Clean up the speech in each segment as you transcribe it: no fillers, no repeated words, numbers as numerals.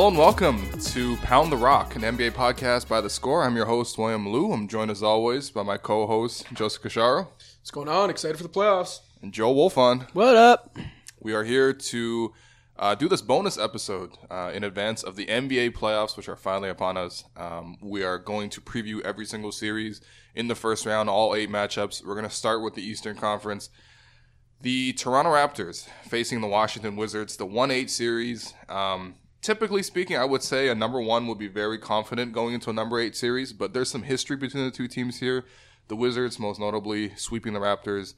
Hello and welcome to Pound the Rock, an NBA podcast by The Score. I'm your host, William Liu. I'm joined as always by my co-host, Joseph Cacharo. What's going on? Excited for the playoffs. And Joe Wolfson. What up? We are here to do this bonus episode in advance of the NBA playoffs, which are finally upon us. We are going to preview every single series in the first round, all 8 matchups. We're going to start with the Eastern Conference. The Toronto Raptors facing the Washington Wizards, the 1-8 series. Typically speaking, I would say a number 1 would be very confident going into a number 8 series, but there's some history between the two teams here. The Wizards, most notably, sweeping the Raptors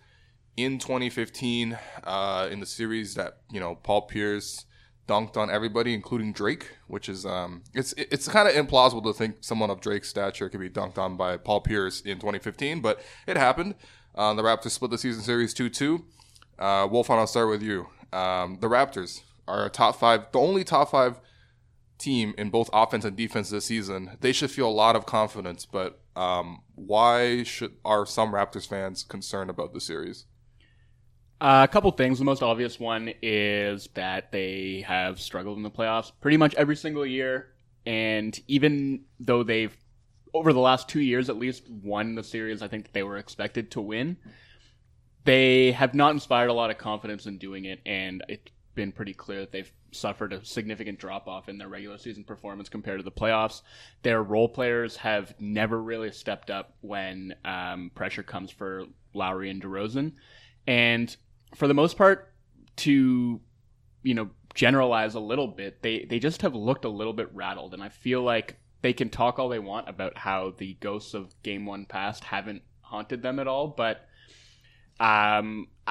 in 2015 in the series that, you know, Paul Pierce dunked on everybody, including Drake, which is it's kind of implausible to think someone of Drake's stature could be dunked on by Paul Pierce in 2015, but it happened. The Raptors split the season series 2-2. Wolfon, I'll start with you. The Raptors are a the only top five team in both offense and defense this season. They should feel a lot of confidence, but why are some Raptors fans concerned about the series? A couple things. The most obvious one is that they have struggled in the playoffs pretty much every single year. And even though they've, over the last 2 years at least, won the series I think that they were expected to win, they have not inspired a lot of confidence in doing it. And it's been pretty clear that they've suffered a significant drop-off in their regular season performance compared to the playoffs. Their role players have never really stepped up when pressure comes for Lowry and DeRozan. And for the most part, to, you know, generalize a little bit, they just have looked a little bit rattled. And I feel like they can talk all they want about how the ghosts of Game 1 past haven't haunted them at all. But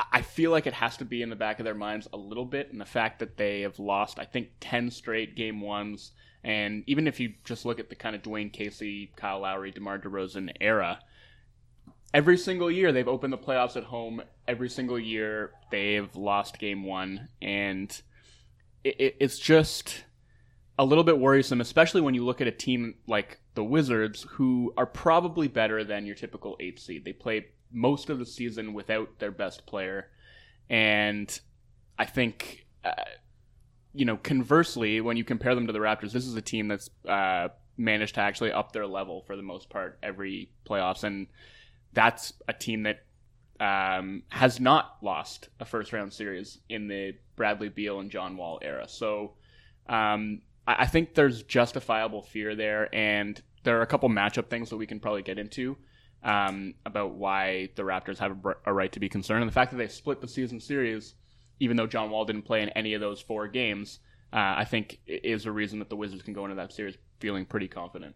I feel like it has to be in the back of their minds a little bit. And the fact that they have lost, I think, 10 straight Game 1s. And even if you just look at the kind of Dwayne Casey, Kyle Lowry, DeMar DeRozan era, every single year, they've opened the playoffs at home. Every single year, they've lost Game 1. And it's just a little bit worrisome, especially when you look at a team like the Wizards, who are probably better than your typical 8th seed. They play most of the season without their best player. And I think, conversely, when you compare them to the Raptors, this is a team that's managed to actually up their level for the most part every playoffs. And that's a team that has not lost a first-round series in the Bradley Beal and John Wall era. So I think there's justifiable fear there, and there are a couple matchup things that we can probably get into about why the Raptors have a right to be concerned. And the fact that they split the season series, even though John Wall didn't play in any of those 4 games, I think is a reason that the Wizards can go into that series feeling pretty confident.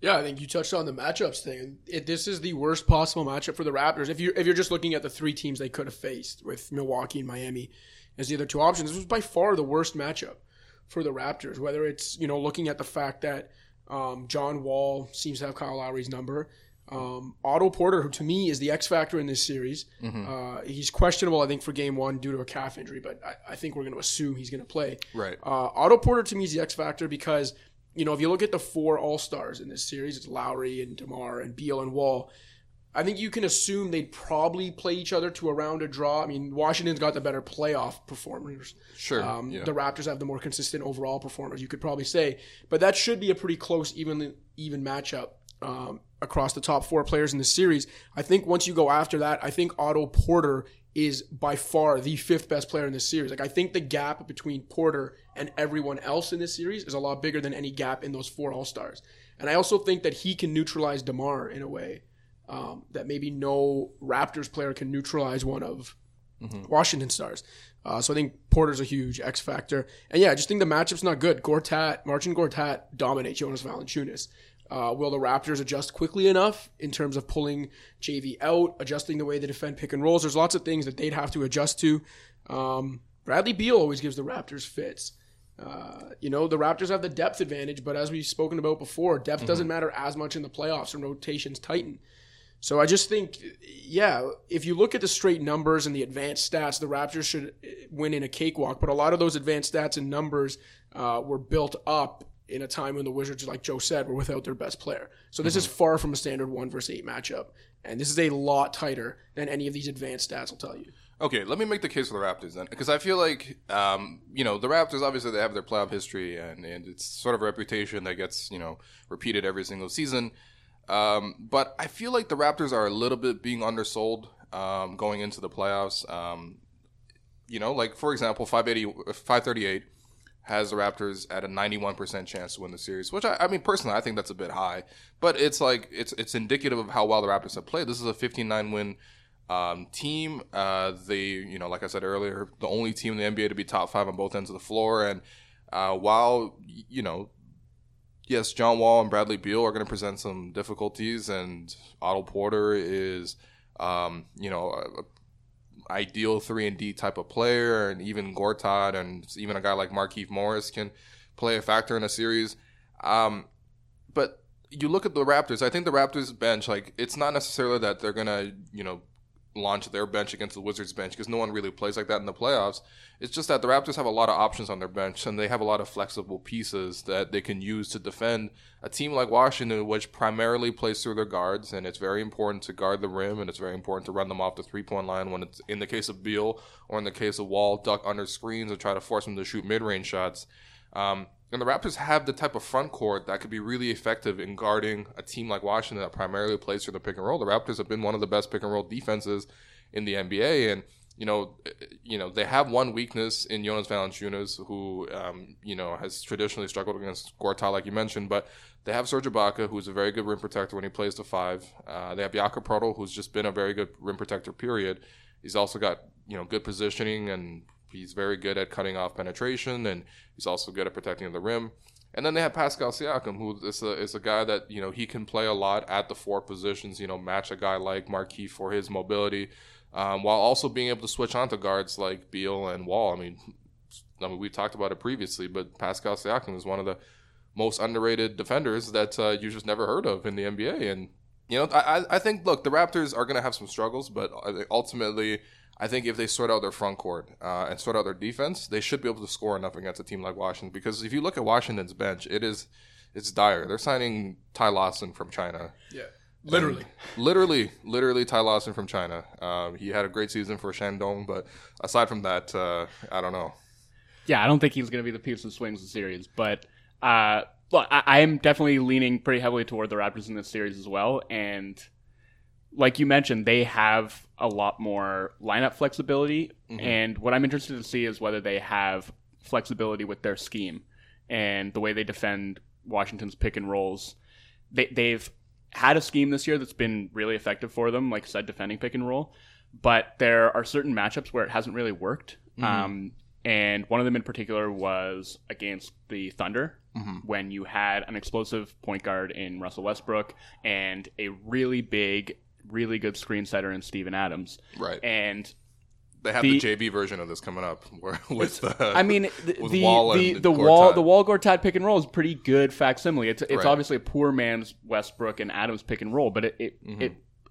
Yeah, I think you touched on the matchups thing. This is the worst possible matchup for the Raptors. If you're just looking at the 3 teams they could have faced with Milwaukee and Miami as the other 2 options, this was by far the worst matchup for the Raptors, whether it's, you know, looking at the fact that John Wall seems to have Kyle Lowry's number. Otto Porter, who to me is the X factor in this series, he's questionable, I think, for Game 1 due to a calf injury, but I think we're going to assume he's going to play. Right. Otto Porter, to me, is the X factor because, you know, if you look at the 4 All-Stars in this series, it's Lowry and DeMar and Beal and Wall. I think you can assume they'd probably play each other to around a draw. I mean, Washington's got the better playoff performers. Sure. Yeah. The Raptors have the more consistent overall performers, you could probably say. But that should be a pretty close, even matchup across the top 4 players in the series. I think once you go after that, I think Otto Porter is by far the 5th best player in this series. Like, I think the gap between Porter and everyone else in this series is a lot bigger than any gap in those 4 All-Stars. And I also think that he can neutralize DeMar in a way that maybe no Raptors player can neutralize one of Washington stars. So I think Porter's a huge X factor. And yeah, I just think the matchup's not good. Marcin Gortat dominates Jonas Valanciunas. Will the Raptors adjust quickly enough in terms of pulling JV out, adjusting the way they defend pick and rolls? There's lots of things that they'd have to adjust to. Bradley Beal always gives the Raptors fits. The Raptors have the depth advantage, but as we've spoken about before, depth doesn't matter as much in the playoffs and rotations tighten. So I just think, yeah, if you look at the straight numbers and the advanced stats, the Raptors should win in a cakewalk. But a lot of those advanced stats and numbers were built up in a time when the Wizards, like Joe said, were without their best player. So this is far from a standard 1 versus 8 matchup. And this is a lot tighter than any of these advanced stats will tell you. Okay, let me make the case for the Raptors then, because I feel like, you know, the Raptors, obviously, they have their playoff history, and it's sort of a reputation that gets, you know, repeated every single season. But I feel like the Raptors are a little bit being undersold going into the playoffs. You know, like, for example, 538 has the Raptors at a 91% chance to win the series, which, I mean, personally, I think that's a bit high. But it's like, it's indicative of how well the Raptors have played. This is a 15-9 win team. They, you know, like I said earlier, the only team in the NBA to be top five on both ends of the floor. And while, you know, yes, John Wall and Bradley Beal are going to present some difficulties, and Otto Porter is, you know, a ideal 3-and-D type of player, and even Gortat and even a guy like Markieff Morris can play a factor in a series. But you look at the Raptors, I think the Raptors bench, like, it's not necessarily that they're going to, you know, launch their bench against the Wizards bench, because no one really plays like that in the playoffs. It's just that the Raptors have a lot of options on their bench, and they have a lot of flexible pieces that they can use to defend a team like Washington, which primarily plays through their guards, and it's very important to guard the rim, and it's very important to run them off the three-point line when it's, in the case of Beal or in the case of Wall, duck under screens and try to force them to shoot mid-range shots. And the Raptors have the type of front court that could be really effective in guarding a team like Washington that primarily plays through the pick and roll. The Raptors have been one of the best pick and roll defenses in the NBA, and you know they have one weakness in Jonas Valanciunas, who you know, has traditionally struggled against Gortat, like you mentioned. But they have Serge Ibaka, who's a very good rim protector when he plays the five. They have Jakob Poeltl, who's just been a very good rim protector. Period. He's also got, you know, good positioning, and he's very good at cutting off penetration, and he's also good at protecting the rim. And then they have Pascal Siakam, who is a guy that, you know, he can play a lot at the four positions, you know, match a guy like Markieff for his mobility, while also being able to switch onto guards like Beal and Wall. I mean, we've talked about it previously, but Pascal Siakam is one of the most underrated defenders that you just never heard of in the NBA. And, you know, I think, look, the Raptors are going to have some struggles, but ultimately, I think if they sort out their front court and sort out their defense, they should be able to score enough against a team like Washington. Because if you look at Washington's bench, it's dire. They're signing Ty Lawson from China. Yeah, literally. Literally Ty Lawson from China. He had a great season for Shandong, but aside from that, I don't know. Yeah, I don't think he's going to be the piece that swings the series. But look, I am definitely leaning pretty heavily toward the Raptors in this series as well. And like you mentioned, they have a lot more lineup flexibility. Mm-hmm. And what I'm interested to see is whether they have flexibility with their scheme and the way they defend Washington's pick and rolls. They've had a scheme this year that's been really effective for them, like I said, defending pick and roll. But there are certain matchups where it hasn't really worked. Mm-hmm. And one of them in particular was against the Thunder, mm-hmm. when you had an explosive point guard in Russell Westbrook and a really big, really good screen setter in Steven Adams. Right. And they have the JV version of this coming up with the Wall Gortat pick and roll is pretty good facsimile. It's right. Obviously a poor man's Westbrook and Adams pick and roll, but it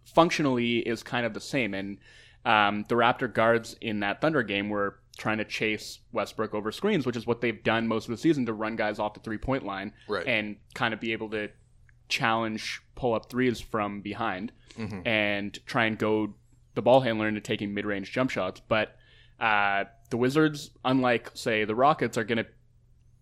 functionally is kind of the same. And the Raptor guards in that Thunder game were trying to chase Westbrook over screens, which is what they've done most of the season, to run guys off the three-point line, right, and kind of be able to challenge pull-up threes from behind, mm-hmm. and try and goad the ball handler into taking mid-range jump shots. But the Wizards, unlike, say, the Rockets, are going to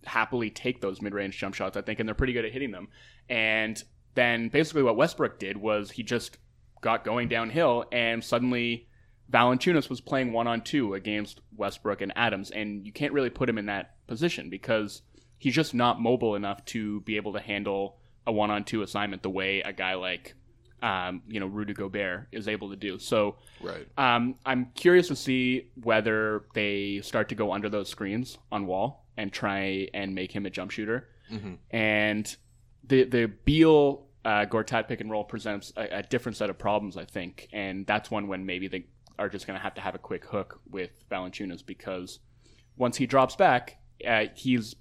happily take those mid-range jump shots, I think, and they're pretty good at hitting them. And then basically what Westbrook did was he just got going downhill, and suddenly Valanciunas was playing 1-on-2 against Westbrook and Adams, and you can't really put him in that position because he's just not mobile enough to be able to handle a 1-on-2 assignment the way a guy like Rudy Gobert is able to do. So right. I'm curious to see whether they start to go under those screens on Wall and try and make him a jump shooter. Mm-hmm. And the Beal Gortat pick and roll presents a different set of problems, I think. And that's one when maybe they are just going to have a quick hook with Valanciunas, because once he drops back, he's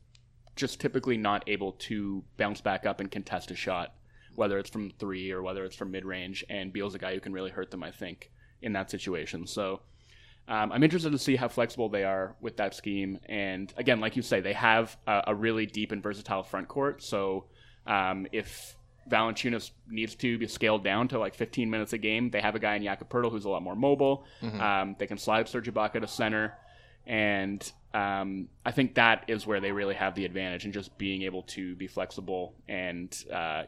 just typically not able to bounce back up and contest a shot, whether it's from three or whether it's from mid-range. And Beal's a guy who can really hurt them, I think, in that situation. So I'm interested to see how flexible they are with that scheme. And again, like you say, they have a really deep and versatile front court. So if Valanciunas needs to be scaled down to like 15 minutes a game. They have a guy in Jakob Poeltl who's a lot more mobile. Mm-hmm. They can slide Serge Ibaka to center. And I think that is where they really have the advantage in just being able to be flexible. And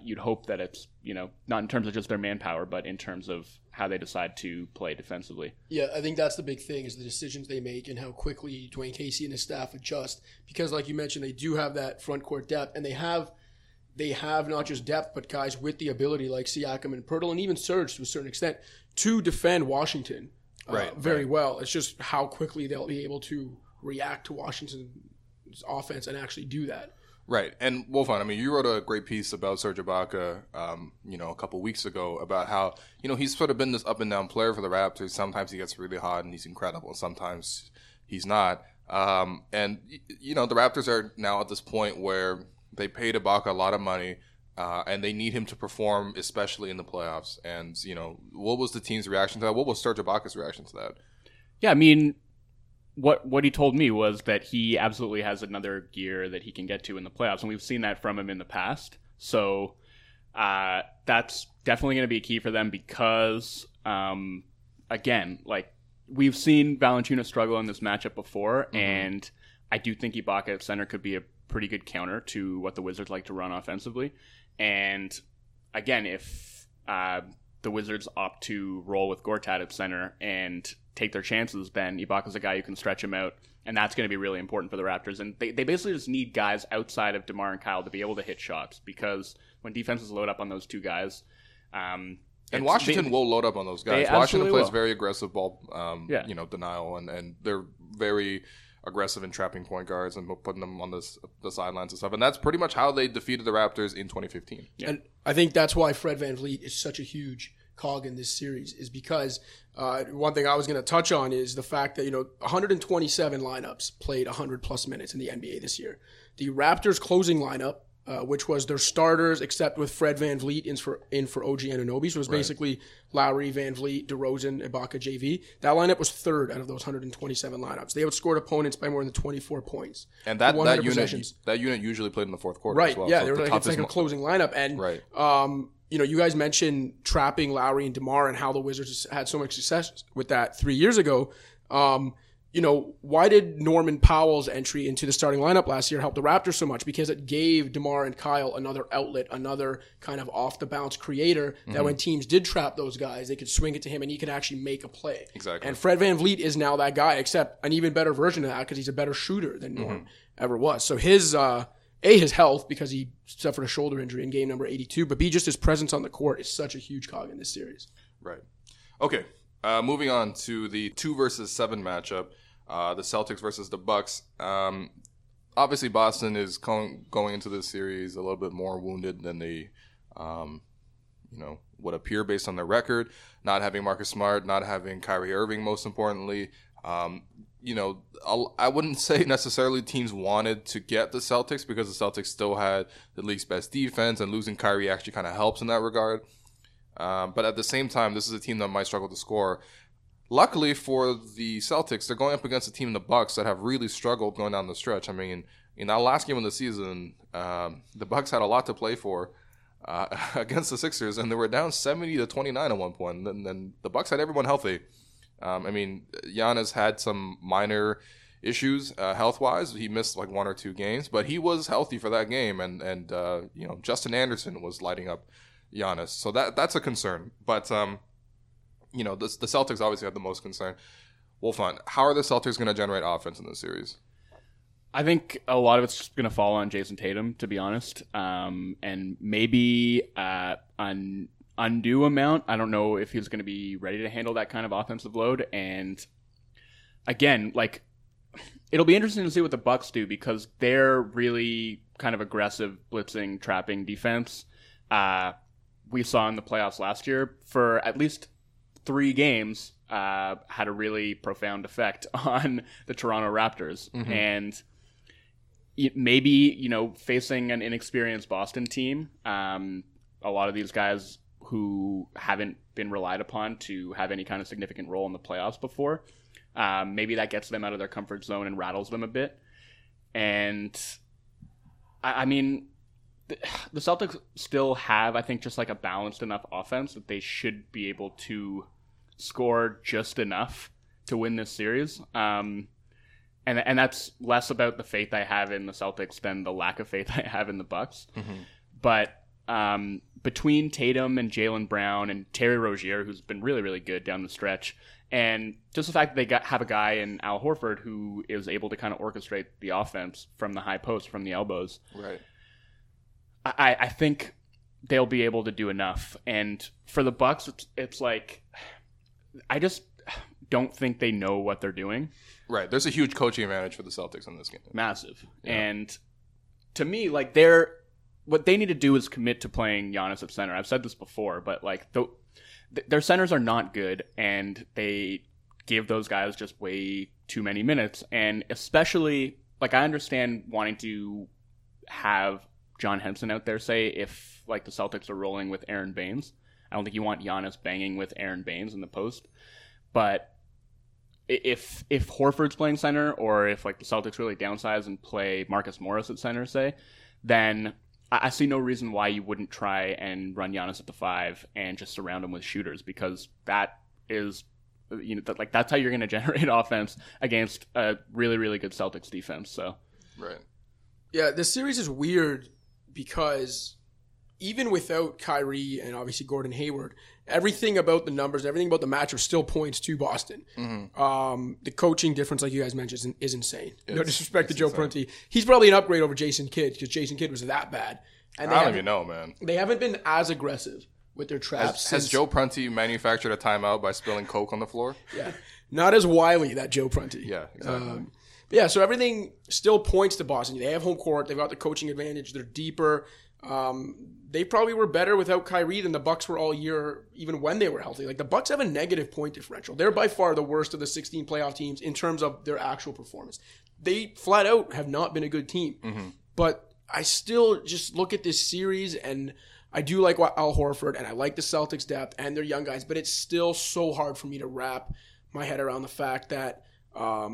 you'd hope that it's, you know, not in terms of just their manpower, but in terms of how they decide to play defensively. Yeah, I think that's the big thing is the decisions they make and how quickly Dwayne Casey and his staff adjust. Because like you mentioned, they do have that front court depth, and they have not just depth, but guys with the ability like Siakam and Poeltl and even Serge to a certain extent to defend Washington well. It's just how quickly they'll be able to react to Washington's offense and actually do that. Right. And Wolfon, I mean, you wrote a great piece about Serge Ibaka, a couple weeks ago about how, you know, he's sort of been this up and down player for the Raptors. Sometimes he gets really hot and he's incredible. Sometimes he's not. And, you know, the Raptors are now at this point where they paid Ibaka a lot of money, and they need him to perform, especially in the playoffs. And, you know, what was the team's reaction to that? What was Serge Ibaka's reaction to that? Yeah, I mean, what he told me was that he absolutely has another gear that he can get to in the playoffs, and we've seen that from him in the past. So that's definitely going to be key for them because, again, like we've seen Valanciunas struggle in this matchup before, mm-hmm. and I do think Ibaka at center could be a pretty good counter to what the Wizards like to run offensively. And again, if the Wizards opt to roll with Gortat at center and take their chances, then Ibaka's a guy who can stretch him out, and that's going to be really important for the Raptors. And they basically just need guys outside of DeMar and Kyle to be able to hit shots, because when defenses load up on those two guys, and Washington will load up on those guys. Washington plays very aggressive ball, denial, and they're very aggressive in trapping point guards and putting them on the sidelines and stuff. And that's pretty much how they defeated the Raptors in 2015. Yeah. And I think that's why Fred VanVleet is such a huge cog in this series, is because one thing I was going to touch on is the fact that, you know, 127 lineups played 100-plus minutes in the NBA this year. The Raptors' closing lineup, which was their starters except with Fred VanVleet in for OG Anunoby, so it was basically Lowry, VanVleet, DeRozan, Ibaka, JV. That lineup was third out of those 127 lineups. They outscored opponents by more than 24 points. And that unit usually played in the fourth quarter as well. Yeah, so they were it's like a closing lineup. And you guys mentioned trapping Lowry and DeMar and how the Wizards had so much success with that 3 years ago. You know, why did Norman Powell's entry into the starting lineup last year help the Raptors so much? Because it gave DeMar and Kyle another outlet, another kind of off-the-bounce creator that mm-hmm. when teams did trap those guys, they could swing it to him and he could actually make a play. Exactly. And Fred VanVleet is now that guy, except an even better version of that because he's a better shooter than Norm mm-hmm. ever was. So his health, because he suffered a shoulder injury in game number 82, but B, just his presence on the court is such a huge cog in this series. Right. Okay. Moving on to the 2-7 matchup, the Celtics versus the Bucks. Obviously, Boston is going into this series a little bit more wounded than they, would appear based on their record. Not having Marcus Smart, not having Kyrie Irving, most importantly. I wouldn't say necessarily teams wanted to get the Celtics because the Celtics still had the league's best defense, and losing Kyrie actually kind of helps in that regard. But at the same time, this is a team that might struggle to score. Luckily for the Celtics, they're going up against a team in the Bucks that have really struggled going down the stretch. I mean, in that last game of the season, the Bucks had a lot to play for against the Sixers, and they were down 70-29 at one point. And then the Bucks had everyone healthy. Giannis had some minor issues health-wise. He missed like one or two games, but he was healthy for that game. And Justin Anderson was lighting up Giannis. So that's a concern. But, the Celtics obviously have the most concern. Wolfon, how are the Celtics going to generate offense in this series? I think a lot of it's going to fall on Jason Tatum, to be honest. And maybe an undue amount. I don't know if he's going to be ready to handle that kind of offensive load. And again, like, it'll be interesting to see what the Bucks do because they're really kind of aggressive blitzing, trapping defense. We saw in the playoffs last year for at least three games had a really profound effect on the Toronto Raptors. Mm-hmm. And maybe, facing an inexperienced Boston team, a lot of these guys who haven't been relied upon to have any kind of significant role in the playoffs before, maybe that gets them out of their comfort zone and rattles them a bit. And I mean... the Celtics still have, I think, just like a balanced enough offense that they should be able to score just enough to win this series. And that's less about the faith I have in the Celtics than the lack of faith I have in the Bucks. Mm-hmm. But between Tatum and Jaylen Brown and Terry Rozier, who's been really, really good down the stretch, and just the fact that they have a guy in Al Horford who is able to kind of orchestrate the offense from the high post, from the elbows. Right. I think they'll be able to do enough. And for the Bucks, it's like, I just don't think they know what they're doing. Right. There's a huge coaching advantage for the Celtics in this game. Massive. Yeah. And to me, like, what they need to do is commit to playing Giannis at center. I've said this before, but like their centers are not good, and they give those guys just way too many minutes. And especially, like, I understand wanting to have John Henson out there, say, if like the Celtics are rolling with Aaron Baines. I don't think you want Giannis banging with Aaron Baines in the post. But if Horford's playing center, or if like the Celtics really downsize and play Marcus Morris at center, say, then I see no reason why you wouldn't try and run Giannis at the 5 and just surround him with shooters, because that is, you know, like, that's how you're going to generate offense against a really, really good Celtics defense. So, right. Yeah, this series is weird because even without Kyrie and obviously Gordon Hayward, everything about the numbers, everything about the matchup still points to Boston. Mm-hmm. The coaching difference, like you guys mentioned, is insane. No disrespect to Joe Prunty. He's probably an upgrade over Jason Kidd, because Jason Kidd was that bad. And I don't even know, man. They haven't been as aggressive with their traps. Has Joe Prunty manufactured a timeout by spilling Coke on the floor? Yeah. Not as wily, that Joe Prunty. Yeah, exactly. Yeah, so everything still points to Boston. They have home court. They've got the coaching advantage. They're deeper. They probably were better without Kyrie than the Bucks were all year, even when they were healthy. Like, the Bucks have a negative point differential. They're by far the worst of the 16 playoff teams in terms of their actual performance. They flat out have not been a good team. Mm-hmm. But I still just look at this series, and I do like Al Horford, and I like the Celtics' depth and their young guys, but it's still so hard for me to wrap my head around the fact that a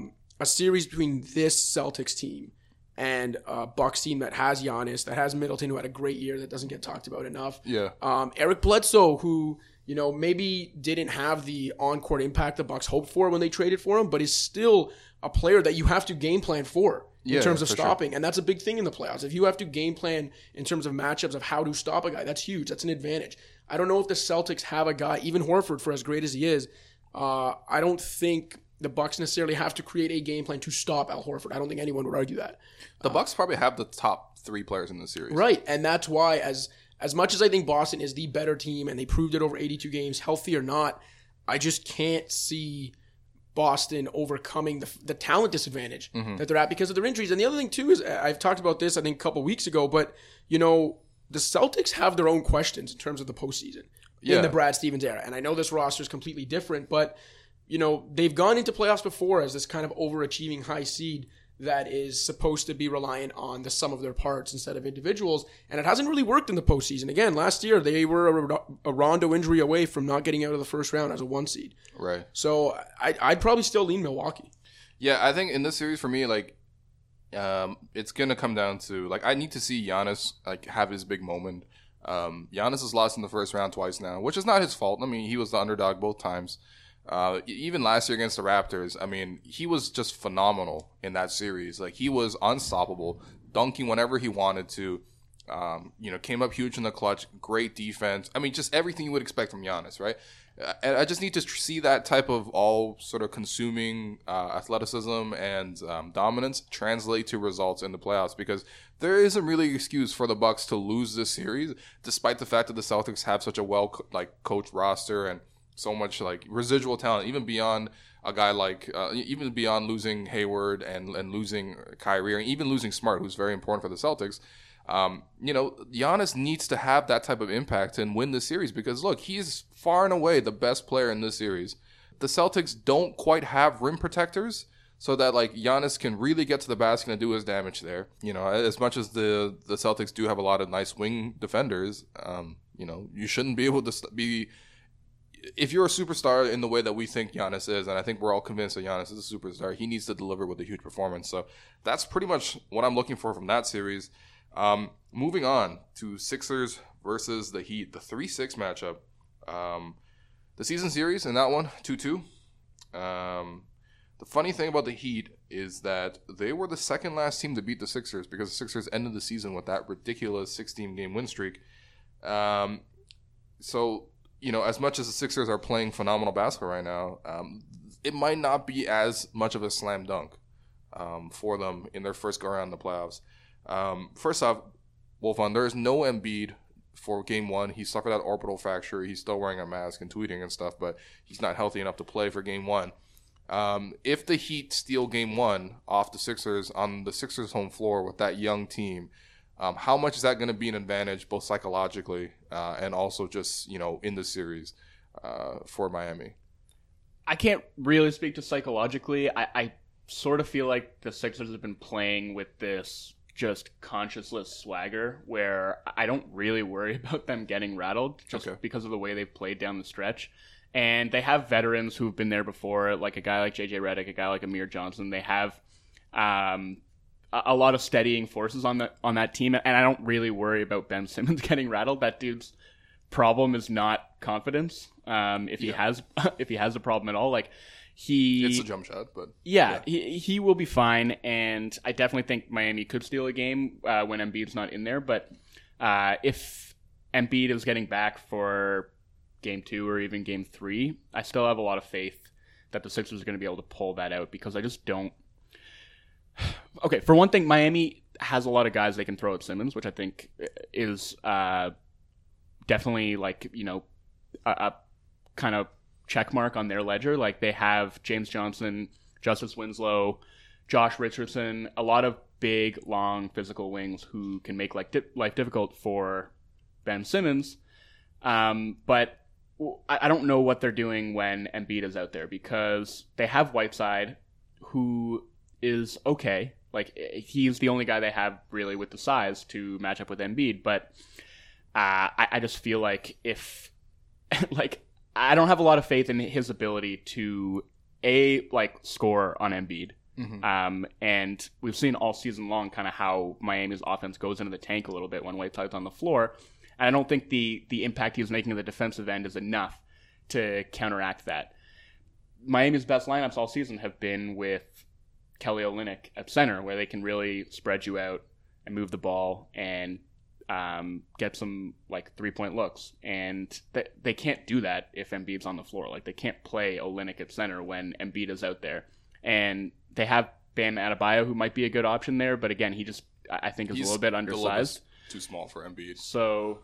series between this Celtics team and a Bucks team that has Giannis, that has Middleton, who had a great year that doesn't get talked about enough. Yeah. Eric Bledsoe, who, you know, maybe didn't have the on-court impact the Bucks hoped for when they traded for him, but is still a player that you have to game plan for in terms of stopping. Sure. And that's a big thing in the playoffs. If you have to game plan in terms of matchups of how to stop a guy, that's huge. That's an advantage. I don't know if the Celtics have a guy, even Horford, for as great as he is. I don't think the Bucks necessarily have to create a game plan to stop Al Horford. I don't think anyone would argue that. The Bucks probably have the top three players in the series. Right, and that's why, as much as I think Boston is the better team, and they proved it over 82 games, healthy or not, I just can't see Boston overcoming the talent disadvantage that they're at because of their injuries. And the other thing, too, is I've talked about this, I think, a couple weeks ago, but, you know, the Celtics have their own questions in terms of the postseason in the Brad Stevens era. And I know this roster is completely different, but you know, they've gone into playoffs before as this kind of overachieving high seed that is supposed to be reliant on the sum of their parts instead of individuals. And it hasn't really worked in the postseason. Again, last year, they were a Rondo injury away from not getting out of the first round as a 1 seed. Right. So I'd probably still lean Milwaukee. Yeah, I think in this series for me, like, it's going to come down to, like, I need to see Giannis, like, have his big moment. Giannis has lost in the first round twice now, which is not his fault. I mean, he was the underdog both times. Even last year against the Raptors, I mean, he was just phenomenal in that series. Like, he was unstoppable, dunking whenever he wanted to, you know, came up huge in the clutch, great defense. I mean, just everything you would expect from Giannis, right? And I just need to see that type of all sort of consuming athleticism and dominance translate to results in the playoffs, because there isn't really an excuse for the Bucks to lose this series, despite the fact that the Celtics have such a well-coached roster and so much like residual talent, even beyond a guy like even beyond losing Hayward and losing Kyrie, and even losing Smart, who's very important for the Celtics. You know, Giannis needs to have that type of impact and win this series, because look, he's far and away the best player in this series. The Celtics don't quite have rim protectors, so that like Giannis can really get to the basket and do his damage there. You know, as much as the Celtics do have a lot of nice wing defenders, you know, you shouldn't be able to be. If you're a superstar in the way that we think Giannis is, and I think we're all convinced that Giannis is a superstar, he needs to deliver with a huge performance. So that's pretty much what I'm looking for from that series. Moving on to Sixers versus the Heat, the 3-6 matchup. The season series in that one, 2-2. The funny thing about the Heat is that they were the second last team to beat the Sixers because the Sixers ended the season with that ridiculous 16-game win streak. So, you know, as much as the Sixers are playing phenomenal basketball right now, it might not be as much of a slam dunk for them in their first go around in the playoffs. First off, Wolfon, there is no Embiid for game one. He suffered that orbital fracture. He's still wearing a mask and tweeting and stuff, but he's not healthy enough to play for game one. If the Heat steal game one off the Sixers on the Sixers home floor with that young team, how much is that going to be an advantage both psychologically and also just, you know, in the series for Miami? I can't really speak to psychologically. I sort of feel like the Sixers have been playing with this just conscienceless swagger where I don't really worry about them getting rattled just because of the way they've played down the stretch. And they have veterans who've been there before, like a guy like J.J. Redick, a guy like Amir Johnson. They have a lot of steadying forces on that team, and I don't really worry about Ben Simmons getting rattled. That dude's problem is not confidence. If he has a problem at all, like it's a jump shot, but he will be fine. And I definitely think Miami could steal a game when Embiid's not in there. But if Embiid is getting back for game two or even game three, I still have a lot of faith that the Sixers are going to be able to pull that out because I just don't. Okay, for one thing, Miami has a lot of guys they can throw at Simmons, which I think is definitely like, you know, a kind of check mark on their ledger. Like they have James Johnson, Justice Winslow, Josh Richardson, a lot of big, long, physical wings who can make life difficult for Ben Simmons. But I don't know what they're doing when Embiid is out there because they have Whiteside, who is okay. Like he's the only guy they have really with the size to match up with Embiid. But I just feel like if like I don't have a lot of faith in his ability to score on Embiid. Mm-hmm. And we've seen all season long kind of how Miami's offense goes into the tank a little bit when Whiteside's on the floor. And I don't think the impact he was making at the defensive end is enough to counteract that. Miami's best lineups all season have been with Kelly Olynyk at center, where they can really spread you out and move the ball and get some like 3-point looks. And they can't do that if Embiid's on the floor. Like they can't play Olynyk at center when Embiid is out there. And they have Bam Adebayo, who might be a good option there, but again, he just I think is a little bit undersized. Too small for Embiid. So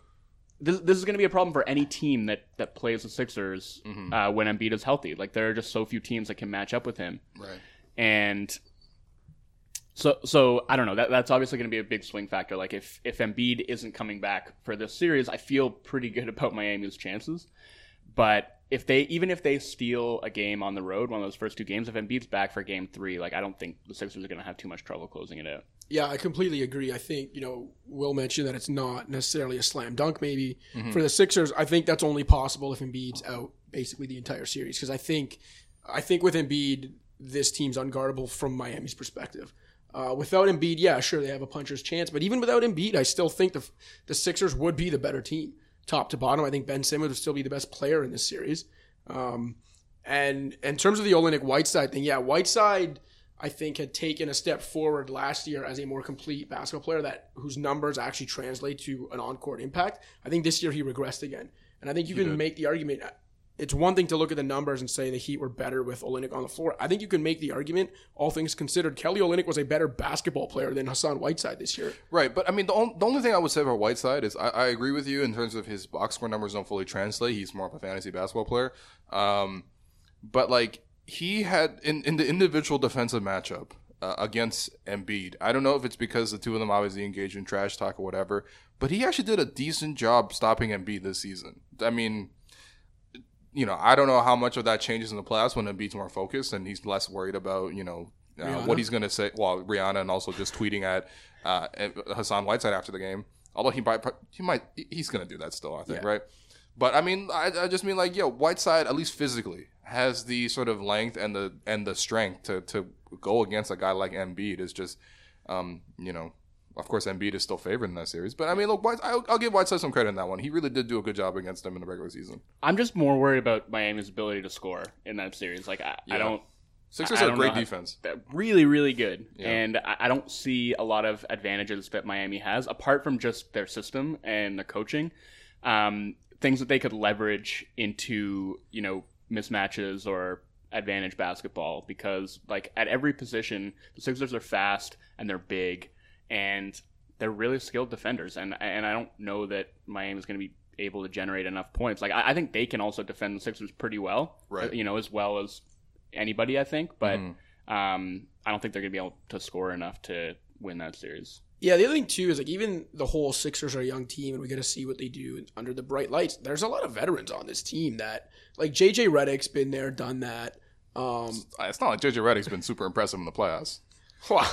this is going to be a problem for any team that plays the Sixers mm-hmm. When Embiid is healthy. Like there are just so few teams that can match up with him. Right. And so I don't know. That's obviously going to be a big swing factor. Like if Embiid isn't coming back for this series, I feel pretty good about Miami's chances. But if they steal a game on the road, one of those first two games, if Embiid's back for game three, like I don't think the Sixers are going to have too much trouble closing it out. Yeah, I completely agree. I think, you know, Will mentioned that it's not necessarily a slam dunk maybe. Mm-hmm. For the Sixers, I think that's only possible if Embiid's out basically the entire series. Because I think with Embiid, this team's unguardable from Miami's perspective. Without Embiid, yeah, sure, they have a puncher's chance. But even without Embiid, I still think the Sixers would be the better team. Top to bottom, I think Ben Simmons would still be the best player in this series. And in terms of the Olynyk-Whiteside thing, yeah, Whiteside I think had taken a step forward last year as a more complete basketball player whose numbers actually translate to an on-court impact. I think this year he regressed again. And I think you can make the argument. It's one thing to look at the numbers and say the Heat were better with Olynyk on the floor. I think you can make the argument, all things considered, Kelly Olynyk was a better basketball player than Hassan Whiteside this year. Right, but I mean, the only thing I would say about Whiteside is I agree with you in terms of his box score numbers don't fully translate. He's more of a fantasy basketball player. But like, he had, in the individual defensive matchup against Embiid, I don't know if it's because the two of them obviously engaged in trash talk or whatever, but he actually did a decent job stopping Embiid this season. I mean, you know, I don't know how much of that changes in the playoffs when Embiid's more focused and he's less worried about, you know, what he's going to say. Well, Rihanna and also just tweeting at Hassan Whiteside after the game. Although he's going to do that still, I think, right? But, I mean, I just mean, like, Whiteside, at least physically, has the sort of length and the strength to go against a guy like Embiid. It's just, you know, Of course, Embiid is still favored in that series. But, I mean, look, I'll give Whiteside some credit in that one. He really did do a good job against them in the regular season. I'm just more worried about Miami's ability to score in that series. Like, I don't... Sixers are a great defense. Really, really good. Yeah. And I don't see a lot of advantages that Miami has, apart from just their system and their coaching. Things that they could leverage into, you know, mismatches or advantage basketball. Because, like, at every position, the Sixers are fast and they're big. And they're really skilled defenders. And I don't know that Miami's going to be able to generate enough points. Like, I think they can also defend the Sixers pretty well. Right. You know, as well as... anybody, I think, but I don't think they're going to be able to score enough to win that series. Yeah, the other thing, too, is like even the whole Sixers are a young team, and we got to see what they do under the bright lights. There's a lot of veterans on this team that, like, J.J. Redick's been there, done that. It's not like J.J. Redick's been super impressive in the playoffs. Wow.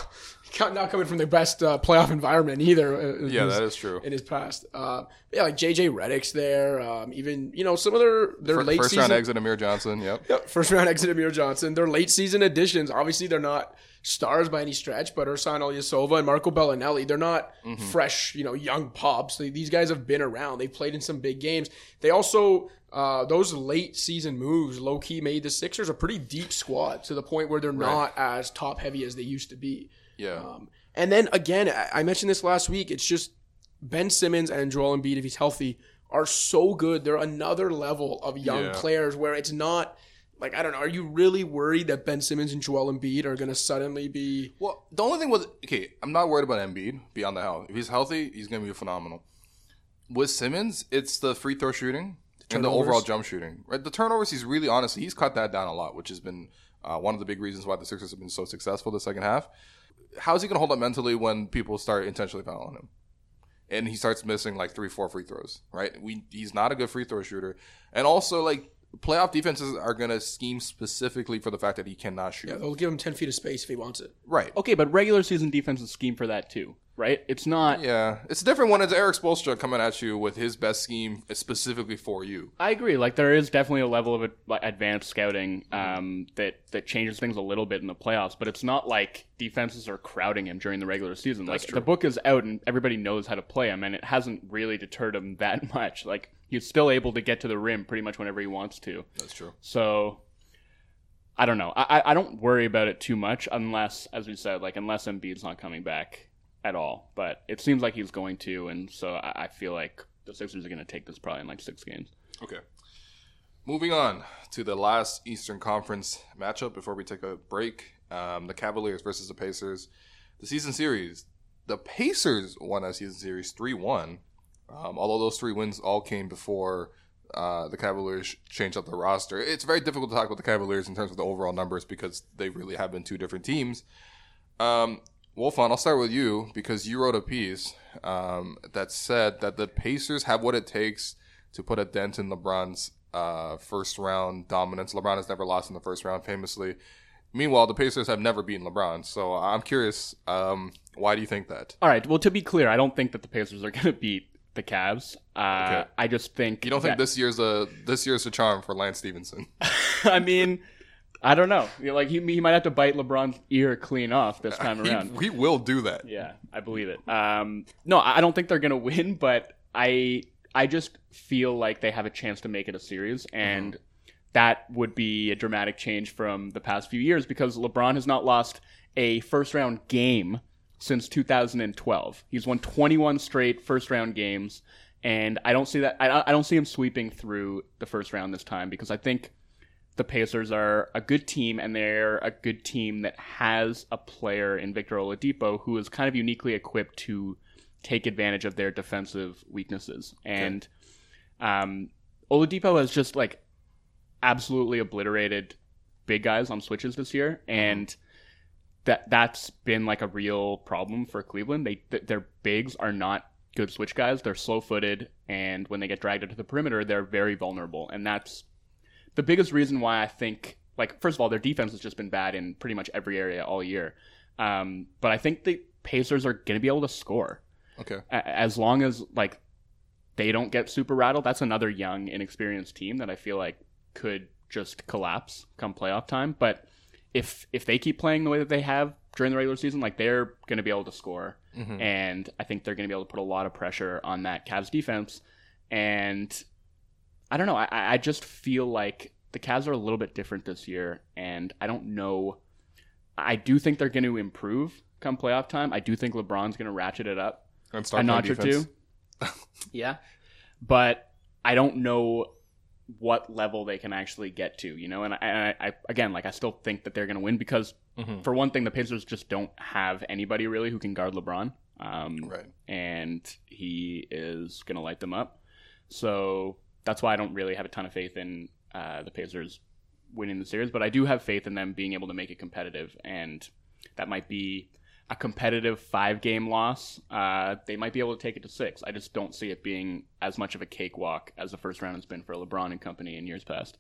Not coming from the best playoff environment either. Yeah, that is true. In his past. Yeah, like J.J. Redick's there. Even, you know, some of their late season. First-round exit Amir Johnson, yep. Yep, first-round exit Amir Johnson. Their late-season additions, obviously they're not stars by any stretch, but Ersan Ilyasova and Marco Bellinelli, they're not fresh, you know, young pops. These guys have been around. They've played in some big games. They also... those late-season moves low-key made the Sixers a pretty deep squad to the point where they're not as top-heavy as they used to be. Yeah. And then, again, I mentioned this last week. It's just Ben Simmons and Joel Embiid, if he's healthy, are so good. They're another level of young players where it's not – like, I don't know, are you really worried that Ben Simmons and Joel Embiid are going to suddenly be – Well, the only thing was – okay, I'm not worried about Embiid beyond the health. If he's healthy, he's going to be phenomenal. With Simmons, it's the free throw shooting. Turnovers. And the overall jump shooting. Right? The turnovers, he's really honestly, he's cut that down a lot, which has been one of the big reasons why the Sixers have been so successful the second half. How's he going to hold up mentally when people start intentionally fouling him? And he starts missing like 3-4 free throws, right? He's not a good free throw shooter. And also, like, playoff defenses are going to scheme specifically for the fact that he cannot shoot. Yeah, they'll give him 10 feet of space if he wants it. Right. Okay, but regular season defenses scheme for that too. Right? It's not... Yeah. It's different when it's Eric Spoelstra coming at you with his best scheme specifically for you. I agree. Like, there is definitely a level of advanced scouting that changes things a little bit in the playoffs, but it's not like defenses are crowding him during the regular season. That's true. The book is out and everybody knows how to play him, and it hasn't really deterred him that much. Like, he's still able to get to the rim pretty much whenever he wants to. That's true. So... I don't know. I don't worry about it too much unless, as we said, like, unless Embiid's not coming back at all, but it seems like he's going to, and so I feel like the Sixers are going to take this probably in like 6 games. Okay. Moving on to the last Eastern Conference matchup before we take a break, the Cavaliers versus the Pacers. The season series, the Pacers won that season series 3-1, although those 3 wins all came before the Cavaliers changed up the roster. It's very difficult to talk about the Cavaliers in terms of the overall numbers because they really have been two different teams. Wolfon, I'll start with you because you wrote a piece that said that the Pacers have what it takes to put a dent in LeBron's first-round dominance. LeBron has never lost in the first round, famously. Meanwhile, the Pacers have never beaten LeBron, so I'm curious, why do you think that? All right, well, to be clear, I don't think that the Pacers are going to beat the Cavs. Okay. I just think... You don't think this year's a charm for Lance Stevenson? I mean... I don't know. Like he might have to bite LeBron's ear clean off this time around. He will do that. Yeah, I believe it. No, I don't think they're going to win, but I just feel like they have a chance to make it a series, and that would be a dramatic change from the past few years because LeBron has not lost a first-round game since 2012. He's won 21 straight first-round games, and I don't see that. I don't see him sweeping through the first round this time because I think the Pacers are a good team, and they're a good team that has a player in Victor Oladipo who is kind of uniquely equipped to take advantage of their defensive weaknesses. And Oladipo has just like absolutely obliterated big guys on switches this year, and that's been like a real problem for Cleveland. Their bigs are not good switch guys. They're slow-footed, and when they get dragged into the perimeter, they're very vulnerable, and that's the biggest reason why I think, like, first of all, their defense has just been bad in pretty much every area all year. But I think the Pacers are going to be able to score. Okay. As long as, like, they don't get super rattled. That's another young, inexperienced team that I feel like could just collapse come playoff time. But if they keep playing the way that they have during the regular season, like, they're going to be able to score. Mm-hmm. And I think they're going to be able to put a lot of pressure on that Cavs defense. And I don't know. I just feel like the Cavs are a little bit different this year. And I don't know. I do think they're going to improve come playoff time. I do think LeBron's going to ratchet it up a notch or two. Yeah. But I don't know what level they can actually get to, you know? And I again, like, I still think that they're going to win because, mm-hmm. for one thing, the Pacers just don't have anybody really who can guard LeBron. Right. And he is going to light them up. So that's why I don't really have a ton of faith in the Pacers winning the series, but I do have faith in them being able to make it competitive. And that might be a competitive 5-game loss. They might be able to take it to 6. I just don't see it being as much of a cakewalk as the first round has been for LeBron and company in years past.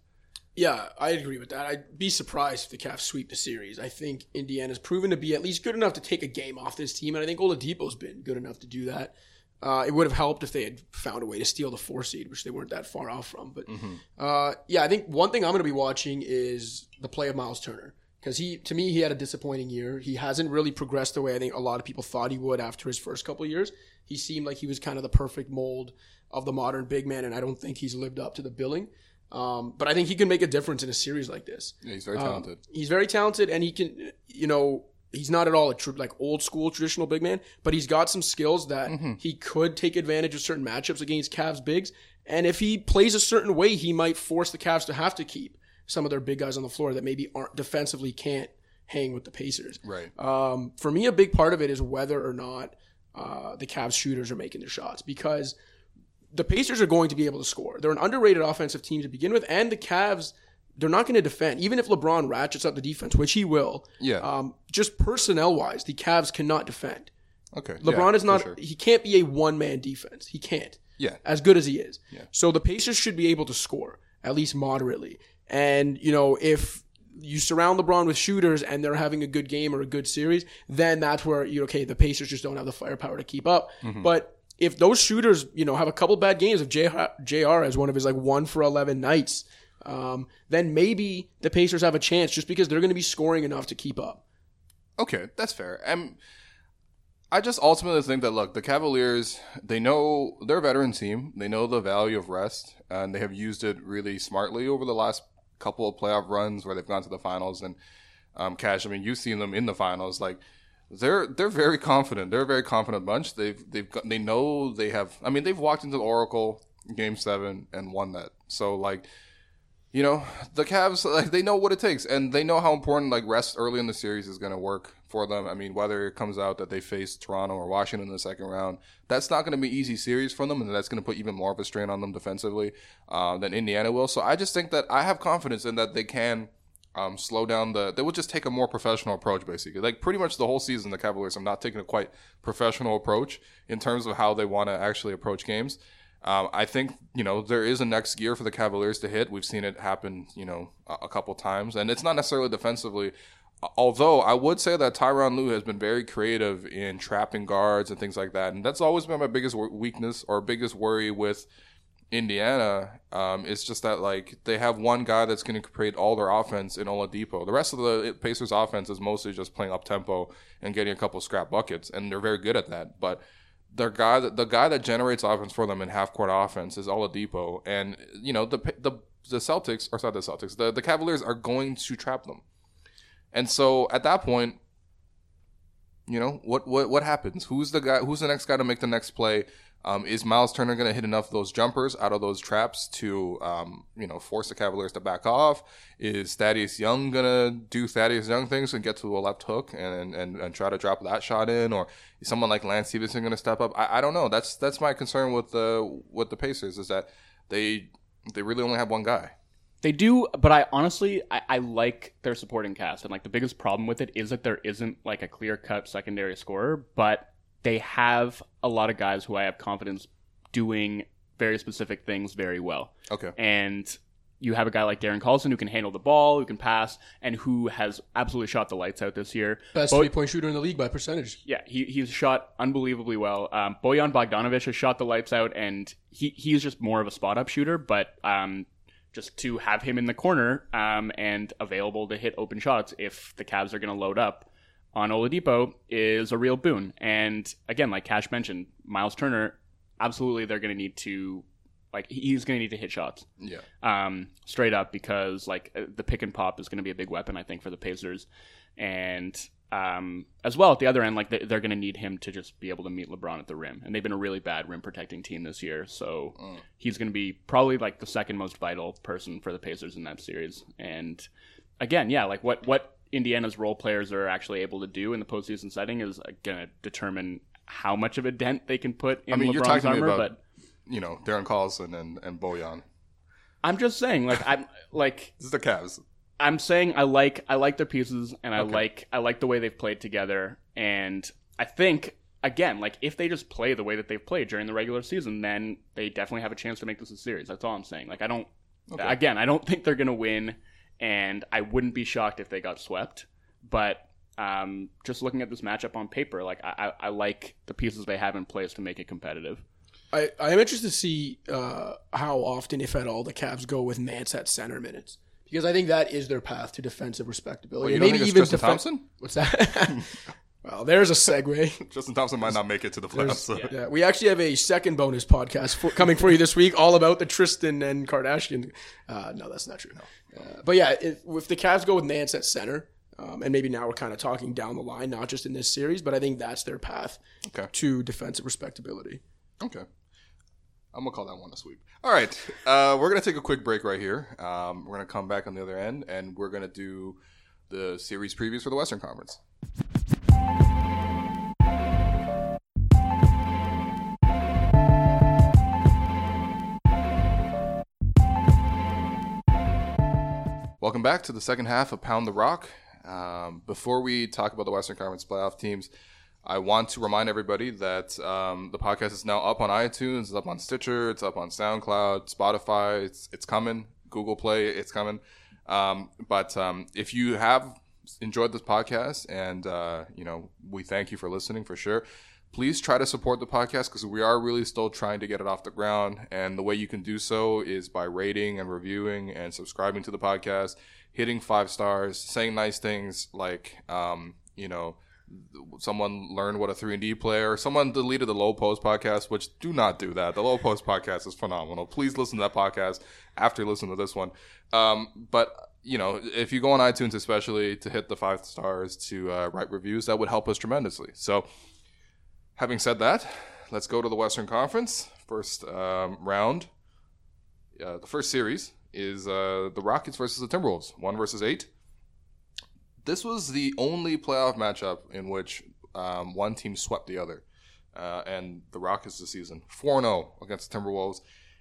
Yeah, I agree with that. I'd be surprised if the Cavs sweep the series. I think Indiana's proven to be at least good enough to take a game off this team, and I think Oladipo's been good enough to do that. It would have helped if they had found a way to steal the 4 seed, which they weren't that far off from. But mm-hmm. Yeah, I think one thing I'm going to be watching is the play of Miles Turner. Because to me, he had a disappointing year. He hasn't really progressed the way I think a lot of people thought he would after his first couple of years. He seemed like he was kind of the perfect mold of the modern big man, and I don't think he's lived up to the billing. But I think he can make a difference in a series like this. Yeah, he's very talented. He's very talented, and he can, you know, he's not at all a old school traditional big man, but he's got some skills that mm-hmm. he could take advantage of certain matchups against Cavs bigs. And if he plays a certain way, he might force the Cavs to have to keep some of their big guys on the floor that maybe aren't defensively can't hang with the Pacers. Right. For me, a big part of it is whether or not the Cavs shooters are making their shots, because the Pacers are going to be able to score. They're an underrated offensive team to begin with, and the Cavs, they're not going to defend. Even if LeBron ratchets up the defense, which he will, yeah. Just personnel-wise, the Cavs cannot defend. Okay. LeBron is not – he can't be a one-man defense. He can't. Yeah. As good as he is. Yeah. So the Pacers should be able to score, at least moderately. And, you know, if you surround LeBron with shooters and they're having a good game or a good series, then that's where, the Pacers just don't have the firepower to keep up. Mm-hmm. But if those shooters, have a couple bad games, if JR has one of his 1-for-11 nights, then maybe the Pacers have a chance just because they're going to be scoring enough to keep up. Okay, that's fair. I just ultimately think that, look, the Cavaliers, they know they're a veteran team. They know the value of rest, and they have used it really smartly over the last couple of playoff runs where they've gone to the finals. And Cash, you've seen them in the finals. They're very confident. They're a very confident bunch. They know they have. They've walked into the Oracle Game 7 and won that. So the Cavs they know what it takes, and they know how important rest early in the series is going to work for them. Whether it comes out that they face Toronto or Washington in the second round, that's not going to be an easy series for them, and that's going to put even more of a strain on them defensively than Indiana will. So I just think that I have confidence in that they can slow down they will just take a more professional approach, basically. Pretty much the whole season, the Cavaliers have not taken a quite professional approach in terms of how they want to actually approach games. I think, there is a next gear for the Cavaliers to hit. We've seen it happen, a couple times. And it's not necessarily defensively, although I would say that Tyronn Lue has been very creative in trapping guards and things like that. And that's always been my biggest weakness or biggest worry with Indiana. It's just that, they have one guy that's going to create all their offense in Oladipo. The rest of the Pacers' offense is mostly just playing up-tempo and getting a couple scrap buckets, and they're very good at that. But the guy that generates offense for them in half-court offense is Oladipo. And, the Cavaliers are going to trap them. And so at that point, what happens? Who's the guy? Who's the next guy to make the next play? Is Miles Turner going to hit enough of those jumpers out of those traps to, force the Cavaliers to back off? Is Thaddeus Young going to do Thaddeus Young things and get to a left hook and try to drop that shot in? Or is someone like Lance Stevenson going to step up? I don't know. That's my concern with the Pacers, is that they really only have one guy. They do, but I honestly like their supporting cast. And the biggest problem with it is that there isn't a clear-cut secondary scorer, but they have a lot of guys who I have confidence doing very specific things very well. Okay. And you have a guy like Darren Collison who can handle the ball, who can pass, and who has absolutely shot the lights out this year. Best three-point shooter in the league by percentage. Yeah, he's shot unbelievably well. Bojan Bogdanovic has shot the lights out, and he's just more of a spot-up shooter, but just to have him in the corner and available to hit open shots if the Cavs are going to load up on Oladipo is a real boon. And again, like Cash mentioned, Miles Turner, absolutely they're going to need to, like, he's going to need to hit shots. Yeah. Straight up, because like the pick and pop is going to be a big weapon, I think, for the Pacers. And as well at the other end, like they're going to need him to just be able to meet LeBron at the rim. And they've been a really bad rim protecting team this year. So he's going to be probably like the second most vital person for the Pacers in that series. And again, yeah, like what Indiana's role players are actually able to do in the postseason setting is going to determine how much of a dent they can put in LeBron's armor. But you know, Darren Collison and Bojan. I'm just saying, like, I'm like this is the Cavs. I'm saying I like their pieces, and I like the way they've played together, and I think again, like if they just play the way that they've played during the regular season, then they definitely have a chance to make this a series. That's all I'm saying. Like I don't think they're gonna win, and I wouldn't be shocked if they got swept, but. Just looking at this matchup on paper, like I like the pieces they have in place to make it competitive. I am interested to see how often, if at all, the Cavs go with Nance at center minutes, because I think that is their path to defensive respectability. Well, you don't maybe think it's even Thompson. What's that? Well, there's a segue. Justin Thompson might not make it to the playoffs. So. Yeah, we actually have a second bonus podcast coming for you this week, all about the Tristan and Kardashian. No, that's not true. No. But yeah, if the Cavs go with Nance at center. And maybe now we're kind of talking down the line, not just in this series, but I think that's their path to defensive respectability. Okay. I'm going to call that one a sweep. All right. We're going to take a quick break right here. We're going to come back on the other end, and we're going to do the series previews for the Western Conference. Welcome back to the second half of Pound the Rock. Before we talk about the Western Conference playoff teams, I want to remind everybody that the podcast is now up on iTunes, it's up on Stitcher, it's up on SoundCloud, Spotify, it's coming, Google Play, it's coming. But if you have enjoyed this podcast, and we thank you for listening for sure, please try to support the podcast, because we are really still trying to get it off the ground. And the way you can do so is by rating and reviewing and subscribing to the podcast, hitting 5 stars, saying nice things like, someone learned what a 3&D player, someone deleted the Low Post podcast, which do not do that. The Low Post podcast is phenomenal. Please listen to that podcast after you listen to this one. But if you go on iTunes, especially to hit the 5 stars, to write reviews, that would help us tremendously. So having said that, let's go to the Western Conference first round. The first series is the Rockets versus the Timberwolves, 1-8. This was the only playoff matchup in which one team swept the other, and the Rockets this season 4-0 against the Timberwolves,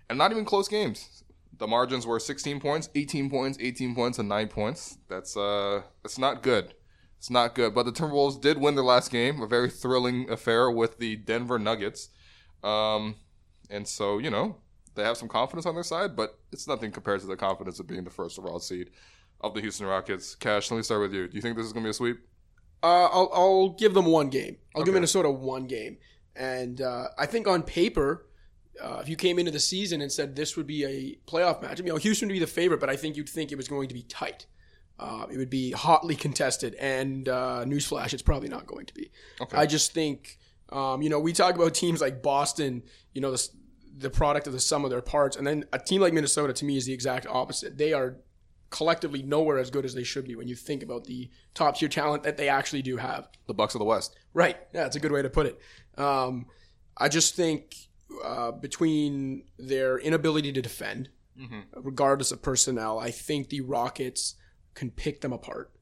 and not even close games. The margins were 16 points, 18 points, 18 points, and 9 points. That's not good. It's not good, but the Timberwolves did win their last game, a very thrilling affair with the Denver Nuggets, and so they have some confidence on their side, but it's nothing compared to the confidence of being the first overall seed of the Houston Rockets. Cash, let me start with you. Do you think this is going to be a sweep? I'll give them one game. I'll give Minnesota one game. And I think on paper, if you came into the season and said this would be a playoff matchup, Houston would be the favorite, but I think you'd think it was going to be tight. It would be hotly contested. And newsflash, it's probably not going to be. Okay. I just think, we talk about teams like Boston, the product of the sum of their parts. And then a team like Minnesota, to me, is the exact opposite. They are collectively nowhere as good as they should be when you think about the top-tier talent that they actually do have. The Bucks of the West. Right. Yeah, that's a good way to put it. I just think between their inability to defend, regardless of personnel, I think the Rockets can pick them apart.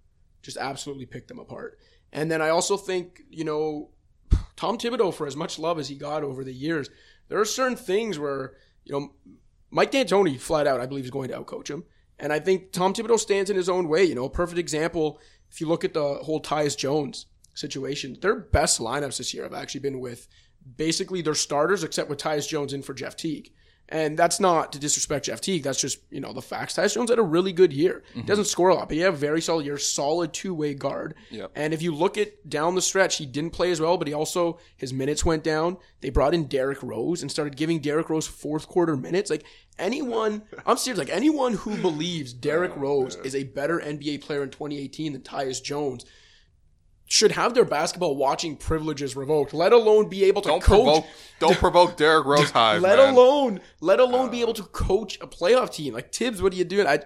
Just absolutely pick them apart. And then I also think, Tom Thibodeau, for as much love as he got over the years, there are certain things where, Mike D'Antoni flat out, I believe, is going to outcoach him. And I think Tom Thibodeau stands in his own way. A perfect example, if you look at the whole Tyus Jones situation, their best lineups this year have actually been with basically their starters, except with Tyus Jones in for Jeff Teague. And that's not to disrespect Jeff Teague. That's just, the facts. Tyus Jones had a really good year. He doesn't score a lot, but he had a very solid year, solid two-way guard. Yep. And if you look at down the stretch, he didn't play as well, but his minutes went down. They brought in Derrick Rose and started giving Derrick Rose fourth-quarter minutes. Like, anyone who believes Derrick Rose is a better NBA player in 2018 than Tyus Jones should have their basketball watching privileges revoked, let alone be able to provoke Derrick Rose hive. Let alone be able to coach a playoff team. Like, Tibbs, what are you doing? I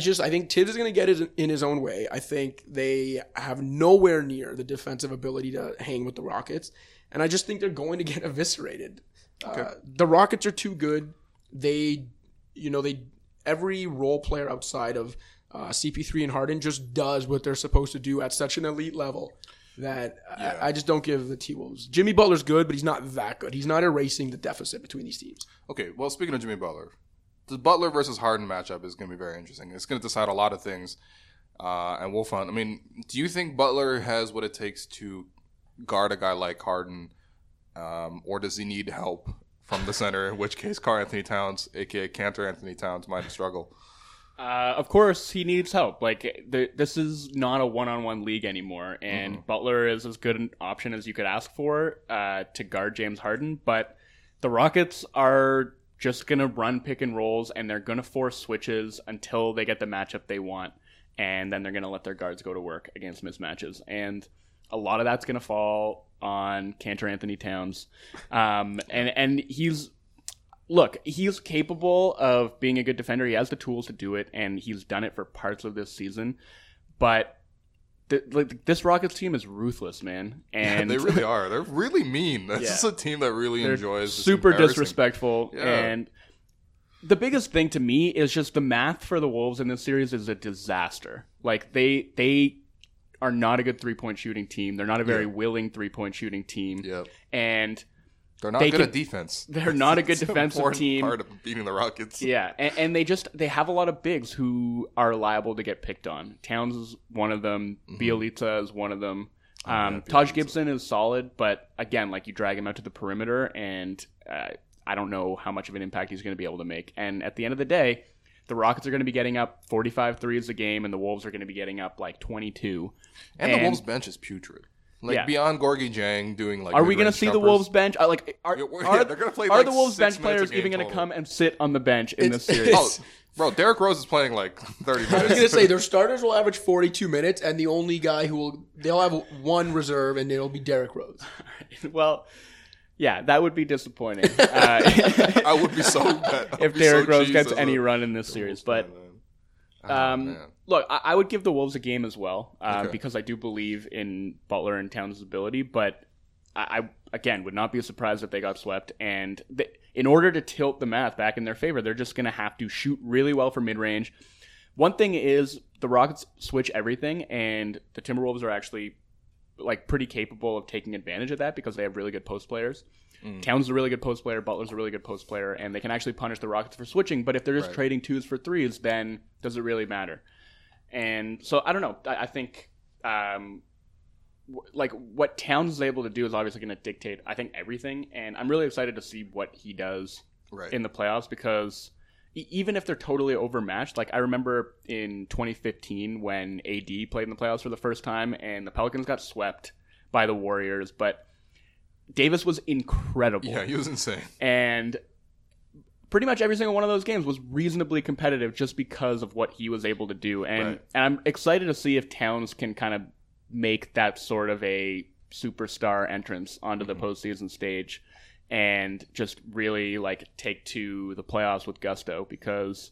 think Tibbs is going to get it in his own way. I think they have nowhere near the defensive ability to hang with the Rockets. And I just think they're going to get eviscerated. Okay. The Rockets are too good. Every role player outside of CP3 and Harden just does what they're supposed to do at such an elite level that I just don't give the T-Wolves. Jimmy Butler's good, but he's not that good. He's not erasing the deficit between these teams. Okay, well, speaking of Jimmy Butler, the Butler versus Harden matchup is going to be very interesting. It's going to decide a lot of things, and we'll find. I mean, do you think Butler has what it takes to guard a guy like Harden, or does he need help from the center, in which case Karl-Anthony Towns, a.k.a. Cantor Anthony Towns, might struggle? Of course, he needs help. Like, this is not a one-on-one league anymore, and Butler is as good an option as you could ask for to guard James Harden. But the Rockets are just going to run pick and rolls, and they're going to force switches until they get the matchup they want, and then they're going to let their guards go to work against mismatches. And a lot of that's going to fall on Cantor Anthony Towns, and he's. Look, he's capable of being a good defender. He has the tools to do it, and he's done it for parts of this season. But this Rockets team is ruthless, man. And yeah, they really are. They're really mean. This is a team that really enjoys this super disrespectful. Yeah. And the biggest thing to me is just the math for the Wolves in this series is a disaster. Like, they are not a good three-point shooting team. They're not a very willing three-point shooting team. Yep. And they're not good at defense. They're not a good defensive team. Part of beating the Rockets. Yeah, and they have a lot of bigs who are liable to get picked on. Towns is one of them. Bielitsa is one of them. Taj Gibson is solid, but again, like, you drag him out to the perimeter, and I don't know how much of an impact he's going to be able to make. And at the end of the day, the Rockets are going to be getting up 45 threes a game, and the Wolves are going to be getting up like 22. And the Wolves bench is putrid. Like, beyond Gorgie Jang doing, like, are we going to see the Wolves bench? Are the Wolves bench players even going to come and sit on the bench in this series? Bro, Derrick Rose is playing like 30 minutes. I was going to say, their starters will average 42 minutes, and the only guy they'll have one reserve, and it'll be Derrick Rose. Well, yeah, that would be disappointing. I would be so bad. If Derrick Rose gets any run in this series, but. Look, I would give the Wolves a game as well, because I do believe in Butler and Towns' ability, but I again, would not be surprised if they got swept. And in order to tilt the math back in their favor, they're just going to have to shoot really well from mid-range. One thing is the Rockets switch everything, and the Timberwolves are actually like pretty capable of taking advantage of that because they have really good post players. Towns is a really good post player, Butler's a really good post player, and they can actually punish the Rockets for switching. But if they're just trading twos for threes, then does it really matter? And so I don't know. I think what Towns is able to do is obviously going to dictate, I think, everything. And I'm really excited to see what he does in the playoffs, because even if they're totally overmatched, like I remember in 2015 when AD played in the playoffs for the first time and the Pelicans got swept by the Warriors, but Davis was incredible. Yeah, he was insane. And pretty much every single one of those games was reasonably competitive just because of what he was able to do. And, and I'm excited to see if Towns can kind of make that sort of a superstar entrance onto the postseason stage and just really like take to the playoffs with gusto, because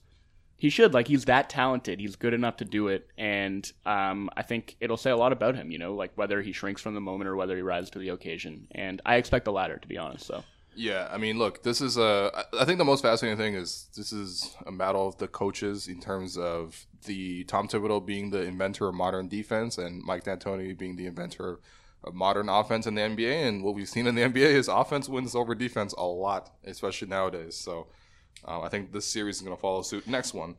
he should. Like, he's that talented. He's good enough to do it. And I think it'll say a lot about him, you know, like whether he shrinks from the moment or whether he rises to the occasion. And I expect the latter, to be honest. So, yeah, I mean, look, this is I think the most fascinating thing is this is a battle of the coaches in terms of the Tom Thibodeau being the inventor of modern defense and Mike D'Antoni being the inventor of modern offense in the NBA. And what we've seen in the NBA is offense wins over defense a lot, especially nowadays. So, I think this series is going to follow suit. Next one,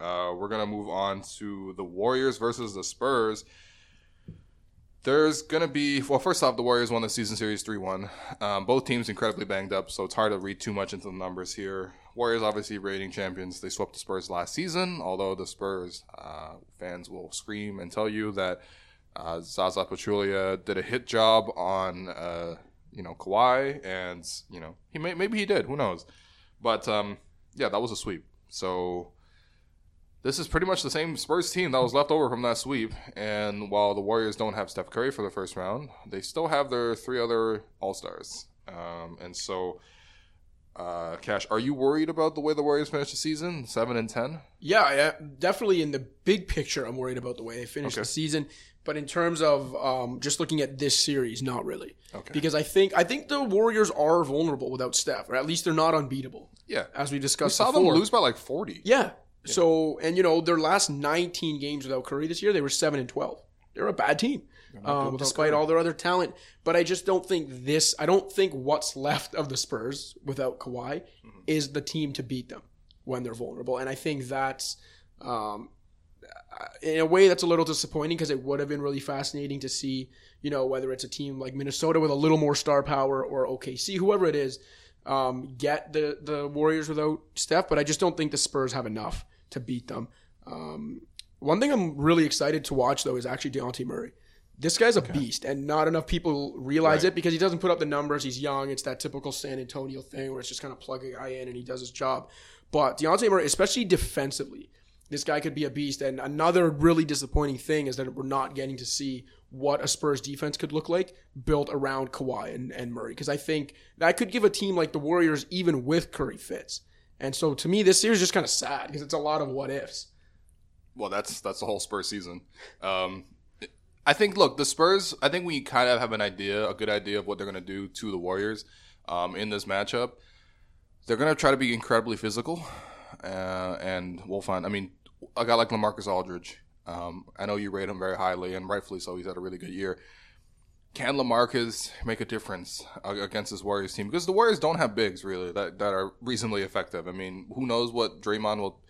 we're going to move on to the Warriors versus the Spurs. There's going to be, well, first off, the Warriors won the season series 3-1. Both teams incredibly banged up, so it's hard to read too much into the numbers here. Warriors obviously reigning champions. They swept the Spurs last season, although the Spurs fans will scream and tell you that Zaza Pachulia did a hit job on, Kawhi, and, he maybe he did. Who knows? But, that was a sweep. So This is pretty much the same Spurs team that was left over from that sweep. And while the Warriors don't have Steph Curry for the first round, they still have their three other All-Stars. And so, Cash, are you worried about the way the Warriors finished the season, 7-10? Yeah, definitely in the big picture, I'm worried about the way they finished the season. But in terms of just looking at this series, not really. Okay. Because I think the Warriors are vulnerable without Steph, or at least they're not unbeatable. Yeah. As we discussed before. We saw them lose by like 40. Yeah. Yeah. So, and you know, their last 19 games without Curry this year, they were 7-12. They're a bad team, despite all their other talent. But I just don't think what's left of the Spurs without Kawhi is the team to beat them when they're vulnerable. And I think that's, in a way, that's a little disappointing, because it would have been really fascinating to see, you know, whether it's a team like Minnesota with a little more star power or OKC, whoever it is, get the Warriors without Steph. But I just don't think the Spurs have enough to beat them. One thing I'm really excited to watch, though, is actually Dejounte Murray. This guy's a beast, and not enough people realize it, because he doesn't put up the numbers. He's young. It's that typical San Antonio thing where it's just kind of plug a guy in and he does his job. But Dejounte Murray, especially defensively, this guy could be a beast. And another really disappointing thing is that we're not getting to see what a Spurs defense could look like built around Kawhi and Murray, because I think that could give a team like the Warriors, even with Curry, fits. And so to me, this series is just kind of sad, because it's a lot of what-ifs. Well, that's the whole Spurs season. I think, look, the Spurs, I think we kind of have a good idea of what they're going to do to the Warriors in this matchup. They're going to try to be incredibly physical, and we'll find. I mean, a guy like LaMarcus Aldridge, I know you rate him very highly, and rightfully so. He's had a really good year. Can LaMarcus make a difference against this Warriors team? Because the Warriors don't have bigs, really, that are reasonably effective. I mean, who knows what Draymond will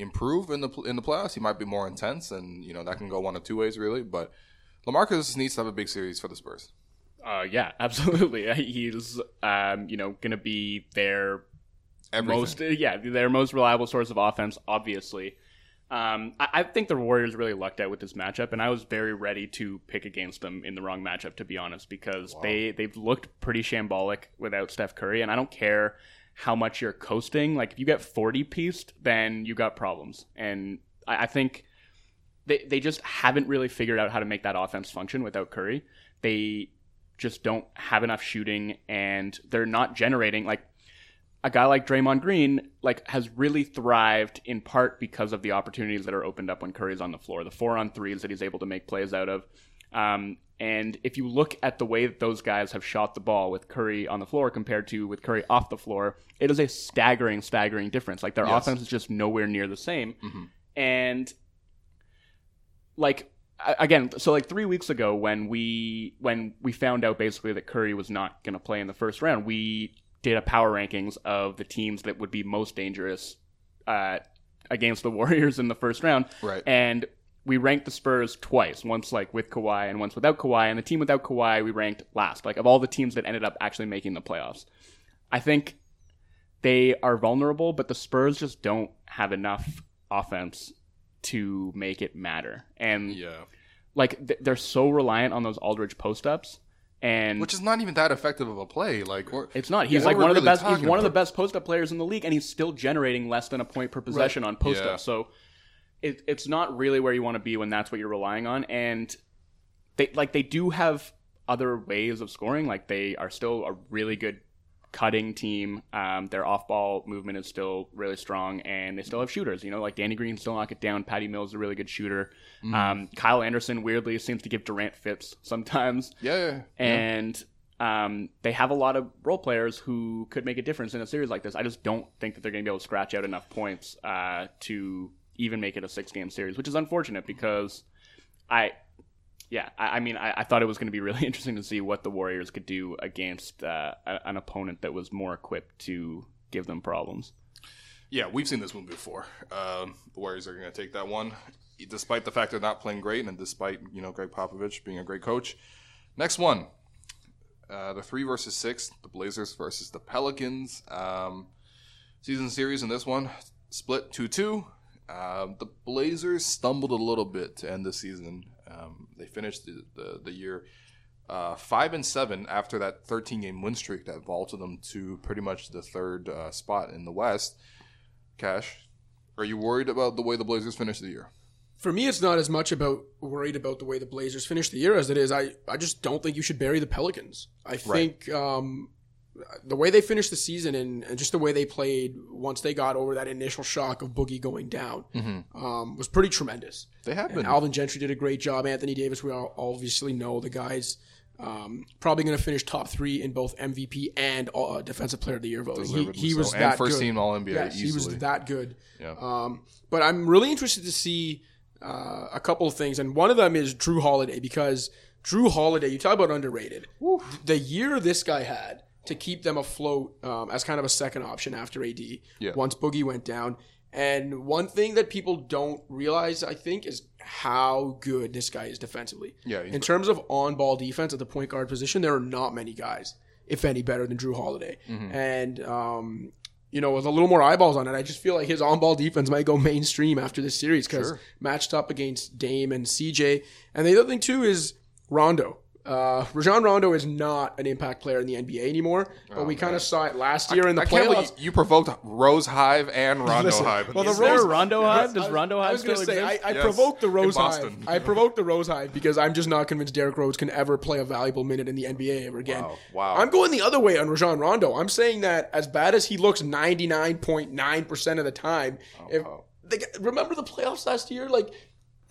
improve in the playoffs. He might be more intense, and you know that can go one of two ways, really. But LaMarcus needs to have a big series for the Spurs. Yeah, absolutely. He's going to be their most reliable source of offense. Obviously, I think the Warriors really lucked out with this matchup, and I was very ready to pick against them in the wrong matchup, to be honest, because they've looked pretty shambolic without Steph Curry, and I don't care how much you're coasting. Like, if you get 40 pieced, then you got problems. And I think they just haven't really figured out how to make that offense function without Curry. They just don't have enough shooting, and they're not generating. Like, a guy like Draymond Green, like, has really thrived in part because of the opportunities that are opened up when Curry's on the floor, the 4-on-3s that he's able to make plays out of. And if you look at the way that those guys have shot the ball with Curry on the floor compared to with Curry off the floor, it is a staggering difference. Like, their offense is just nowhere near the same. Mm-hmm. And, like, again, so like 3 weeks ago when we found out basically that Curry was not going to play in the first round, we did a power rankings of the teams that would be most dangerous against the Warriors in the first round. Right. And we ranked the Spurs twice, once like with Kawhi and once without Kawhi, and the team without Kawhi we ranked last, like of all the teams that ended up actually making the playoffs. I think they are vulnerable, but the Spurs just don't have enough offense to make it matter. And like they're so reliant on those Aldridge post-ups. And which is not even that effective of a play. Like, it's not. He's like one of the best. He's one of the best post-up players in the league, and he's still generating less than a point per possession on post-ups. Yeah. So it's not really where you want to be when that's what you're relying on. And they do have other ways of scoring. Like, they are still a really good cutting team. Their off-ball movement is still really strong, and they still have shooters. You know, like Danny Green still knock it down. Patty Mills is a really good shooter. Mm-hmm. Kyle Anderson weirdly seems to give Durant fits sometimes. And they have a lot of role players who could make a difference in a series like this. I just don't think that they're going to be able to scratch out enough points to even make it a 6-game series, which is unfortunate because I thought it was going to be really interesting to see what the Warriors could do against an opponent that was more equipped to give them problems. Yeah, we've seen this one before. The Warriors are going to take that one, despite the fact they're not playing great and despite, you know, Greg Popovich being a great coach. Next one, the 3-6, the Blazers versus the Pelicans. Season series in this one, split 2-2. The Blazers stumbled a little bit to end the season. They finished the year 5-7 after that 13-game win streak that vaulted them to pretty much the third spot in the West. Cash, Are you worried about the way the Blazers finish the year? For me, it's not as much about worried about the way the Blazers finish the year as it is I just don't think you should bury the Pelicans. I think the way they finished the season and just the way they played once they got over that initial shock of Boogie going down was pretty tremendous. They have been. And Alvin Gentry did a great job. Anthony Davis, we all obviously know the guy's probably going to finish top three in both MVP and Defensive Player of the Year voting. He was that good. And first-team All-NBA easily. He was that good. Yeah. But I'm really interested to see a couple of things, and one of them is Drew Holiday, because Drew Holiday, you talk about underrated. Oof. The year this guy had to keep them afloat as kind of a second option after AD once Boogie went down. And one thing that people don't realize, I think, is how good this guy is defensively. Yeah, in terms of on-ball defense at the point guard position, there are not many guys, if any, better than Drew Holiday. Mm-hmm. And, you know, with a little more eyeballs on it, I just feel like his on-ball defense might go mainstream after this series because matched up against Dame and CJ. And the other thing, too, is Rondo. Rajon Rondo is not an impact player in the NBA anymore, but we kind of saw it last year in the playoffs. You provoked Rose Hive and Rondo Hive. Well, Rondo Hive? Does Rondo Hive still exist? I provoked the Rose Hive. I provoked the Rose Hive because I'm just not convinced Derrick Rose can ever play a valuable minute in the NBA ever again. Wow. I'm going the other way on Rajon Rondo. I'm saying that as bad as he looks 99.9% of the time, remember the playoffs last year?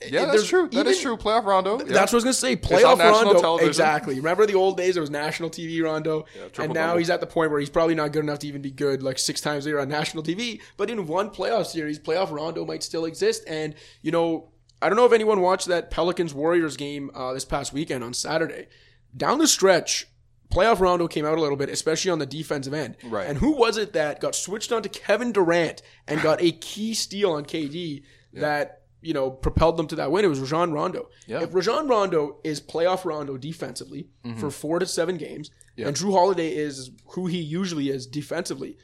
Yeah, that's true. That is true. Playoff Rondo. That's what I was going to say. Playoff Rondo. Television. Exactly. Remember the old days? It was national TV Rondo. Yeah, and now he's at the point where he's probably not good enough to even be good like six times a year on national TV. But in one playoff series, playoff Rondo might still exist. And, you know, I don't know if anyone watched that Pelicans-Warriors game this past weekend on Saturday. Down the stretch, playoff Rondo came out a little bit, especially on the defensive end. Right. And who was it that got switched on to Kevin Durant and got a key steal on KD that you know, propelled them to that win? It was Rajon Rondo. Yeah. If Rajon Rondo is playoff Rondo defensively for 4 to 7 games, and Drew Holiday is who he usually is defensively,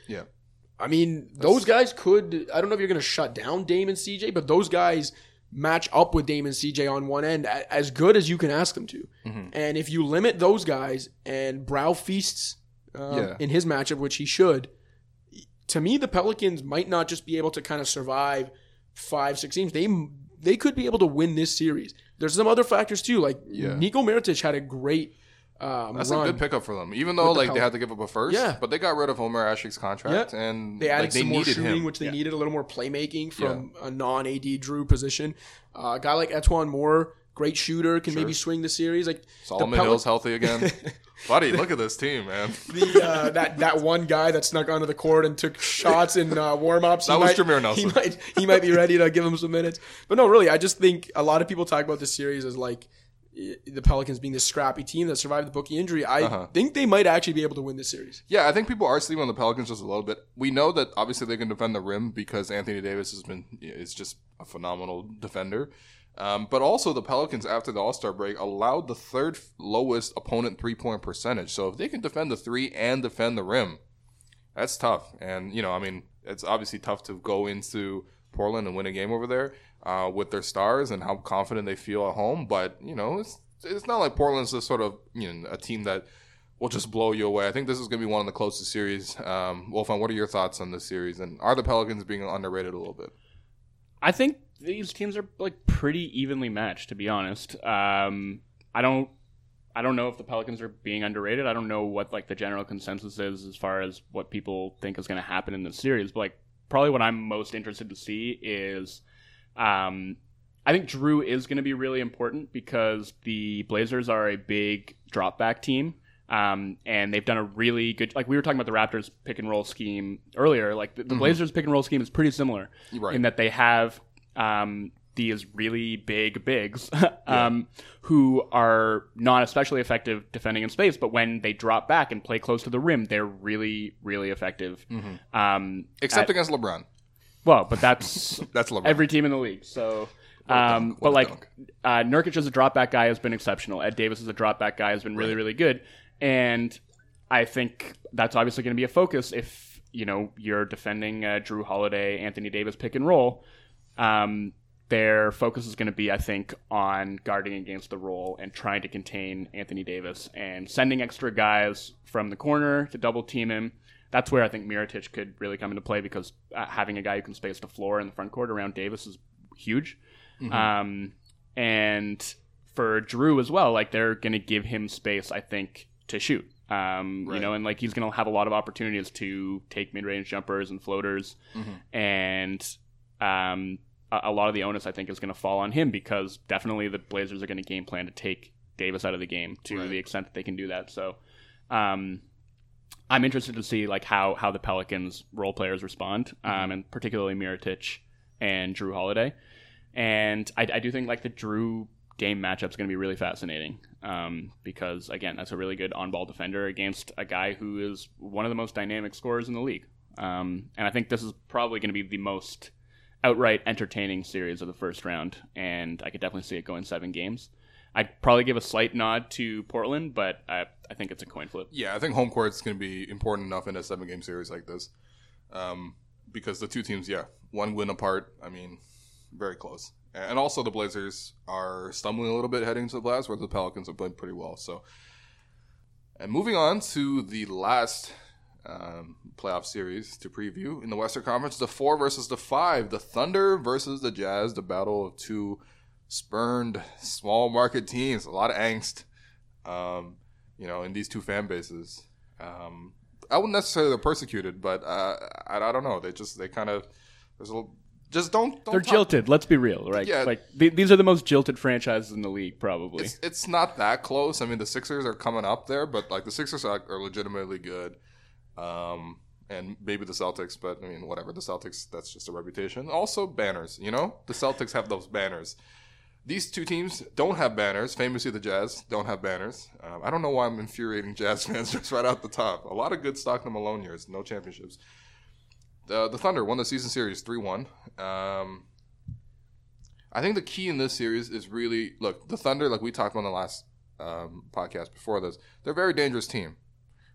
I mean, those guys could, I don't know if you're going to shut down Dame and CJ, but those guys match up with Dame and CJ on one end as good as you can ask them to. Mm-hmm. And if you limit those guys and Brow feasts in his matchup, which he should, to me, the Pelicans might not just be able to kind of survive 5-6 games. They could be able to win this series. There's some other factors too, like Niko Mirotic had a great that's run. A good pickup for them, even though they had to give up a first, but they got rid of Omer Ashik's contract and they added some more shooting which they needed, a little more playmaking from a non-AD Drew position. A guy like Etuan Moore, great shooter, can maybe swing the series. Like Solomon Hill's healthy again. Buddy, look at this team, man. That one guy that snuck onto the court and took shots in warm-ups. That was Jameer Nelson. He might be ready to give him some minutes. But no, really, I just think a lot of people talk about this series as like the Pelicans being this scrappy team that survived the Boogie injury. I think they might actually be able to win this series. Yeah, I think people are sleeping on the Pelicans just a little bit. We know that obviously they can defend the rim because Anthony Davis is just a phenomenal defender. But also the Pelicans, after the All-Star break, allowed the third lowest opponent three-point percentage. So if they can defend the three and defend the rim, that's tough. And, you know, I mean, it's obviously tough to go into Portland and win a game over there with their stars and how confident they feel at home. But, you know, it's not like Portland's just sort of, you know, a team that will just blow you away. I think this is going to be one of the closest series. Wolfson, what are your thoughts on this series? And are the Pelicans being underrated a little bit? I think these teams are pretty evenly matched, to be honest. I don't know if the Pelicans are being underrated. I don't know what the general consensus is as far as what people think is going to happen in this series. But probably what I'm most interested to see is, I think Drew is going to be really important because the Blazers are a big drop back team, and they've done a really good. We were talking about the Raptors pick and roll scheme earlier. The Blazers pick and roll scheme is pretty similar in that they have these really big bigs who are not especially effective defending in space, but when they drop back and play close to the rim, they're really, really effective. Except against LeBron. Well, but that's that's LeBron. Every team in the league. So, Nurkic as a drop back guy has been exceptional. Ed Davis as a drop back guy has been really, really good. And I think that's obviously going to be a focus if, you know, you're defending Drew Holiday, Anthony Davis pick and roll. Their focus is going to be, I think, on guarding against the roll and trying to contain Anthony Davis and sending extra guys from the corner to double team him. that's where I think Mirotić could really come into play, because having a guy who can space the floor in the front court around Davis is huge. Mm-hmm. And for Jrue as well, like, they're going to give him space, I think, to shoot. Right. You know, and like, he's going to have a lot of opportunities to take mid-range jumpers and floaters. Mm-hmm. And a lot of the onus, I think, is going to fall on him, because definitely the Blazers are going to game plan to take Davis out of the game to right. the extent that they can do that. So I'm interested to see like how the Pelicans role players respond, mm-hmm. and particularly Mirotić and Jrue Holiday. And I do think like the Jrue Dame matchup is going to be really fascinating, because again, that's a really good on-ball defender against a guy who is one of the most dynamic scorers in the league. And I think this is probably going to be the most outright entertaining series of the first round, and I could definitely see it going 7 games. I'd probably give a slight nod to Portland, but I think it's a coin flip. Yeah, I think home court's going to be important enough in a 7-game series like this, because the two teams, yeah, one win apart. I mean, very close. And also the Blazers are stumbling a little bit heading to the blast, where the Pelicans have played pretty well. So, and moving on to the last playoff series to preview in the Western Conference, the 4 versus the 5, the Thunder versus the Jazz, the battle of two spurned small market teams, a lot of angst, you know, in these two fan bases. I wouldn't necessarily they're persecuted, but I don't know. They kind of there's a little. Just don't They're talk. Jilted, let's be real, right? Yeah. Like these are the most jilted franchises in the league, probably. It's not that close. I mean, the Sixers are coming up there, but like the Sixers are legitimately good. And maybe the Celtics, but I mean, whatever. The Celtics, that's just a reputation. Also banners, you know? The Celtics have those banners. These two teams don't have banners. Famously, the Jazz don't have banners. I don't know why I'm infuriating Jazz fans just right out the top. A lot of good Stockton Malone years, no championships. The Thunder won the season series 3-1. I think the key in this series is really, look, the Thunder, like we talked about in the last podcast before this, they're a very dangerous team,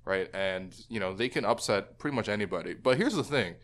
right? And, you know, they can upset pretty much anybody. But here's the thing.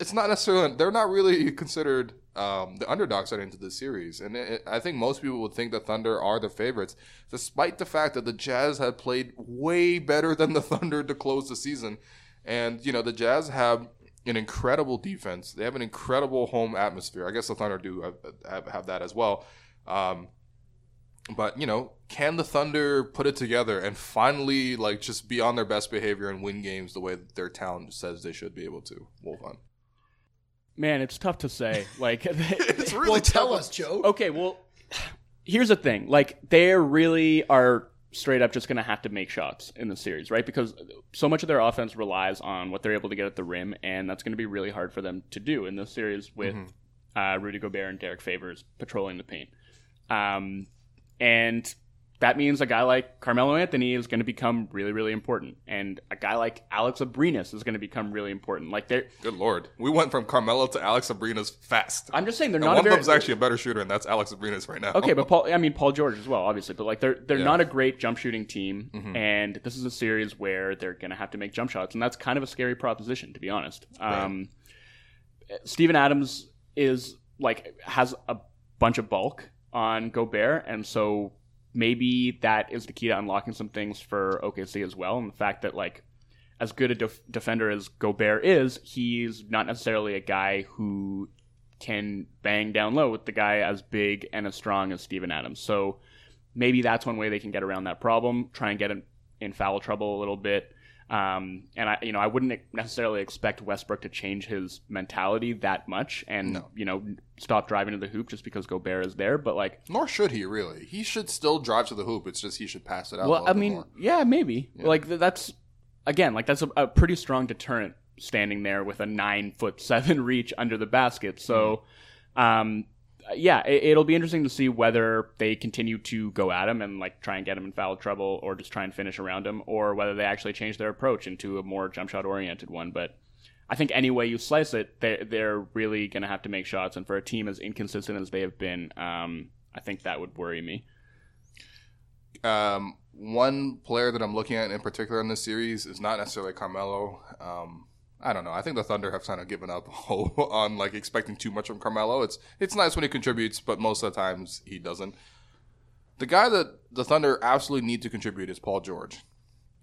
It's not necessarily, they're not really considered the underdogs heading into this series. And I think most people would think the Thunder are the favorites, despite the fact that the Jazz had played way better than the Thunder to close the season. And, you know, the Jazz have an incredible defense. They have an incredible home atmosphere. I guess the Thunder do have that as well. But, you know, can the Thunder put it together and finally, like, just be on their best behavior and win games the way that their talent says they should be able to? Wolfon. Man, it's tough to say. Like, it's really well, tell us, Joe. Okay, well, here's the thing. Like, they really are straight up just going to have to make shots in the series, right? Because so much of their offense relies on what they're able to get at the rim, and that's going to be really hard for them to do in this series with mm-hmm. Rudy Gobert and Derek Favors patrolling the paint. And that means a guy like Carmelo Anthony is going to become really, really important. And a guy like Alex Abrinas is going to become really important. Like, they're good Lord. We went from Carmelo to Alex Abrinas fast. I'm just saying they're not one a very... of them's actually a better shooter, and that's Alex Abrinas right now. Okay, but Paul George as well, obviously. But like they're not a great jump shooting team, mm-hmm. and this is a series where they're going to have to make jump shots, and that's kind of a scary proposition, to be honest. Steven Adams is like has a bunch of bulk on Gobert, and so maybe that is the key to unlocking some things for OKC as well. And the fact that, like, as good a defender as Gobert is, he's not necessarily a guy who can bang down low with the guy as big and as strong as Steven Adams. So maybe that's one way they can get around that problem, try and get him in foul trouble a little bit. And I wouldn't necessarily expect Westbrook to change his mentality that much and, you know, stop driving to the hoop just because Gobert is there. But like, nor should he really. He should still drive to the hoop. It's just he should pass it out. Well, I mean, more. Yeah, maybe. Yeah. Like that's again, like that's a pretty strong deterrent standing there with a 9'7" reach under the basket. So, yeah, it'll be interesting to see whether they continue to go at him and like try and get him in foul trouble or just try and finish around him, or whether they actually change their approach into a more jump shot oriented one. But I think any way you slice it, they're really going to have to make shots. And for a team as inconsistent as they have been, I think that would worry me. One player that I'm looking at in particular in this series is not necessarily Carmelo. I don't know. I think the Thunder have kind of given up on like expecting too much from Carmelo. It's nice when he contributes, but most of the times he doesn't. The guy that the Thunder absolutely need to contribute is Paul George.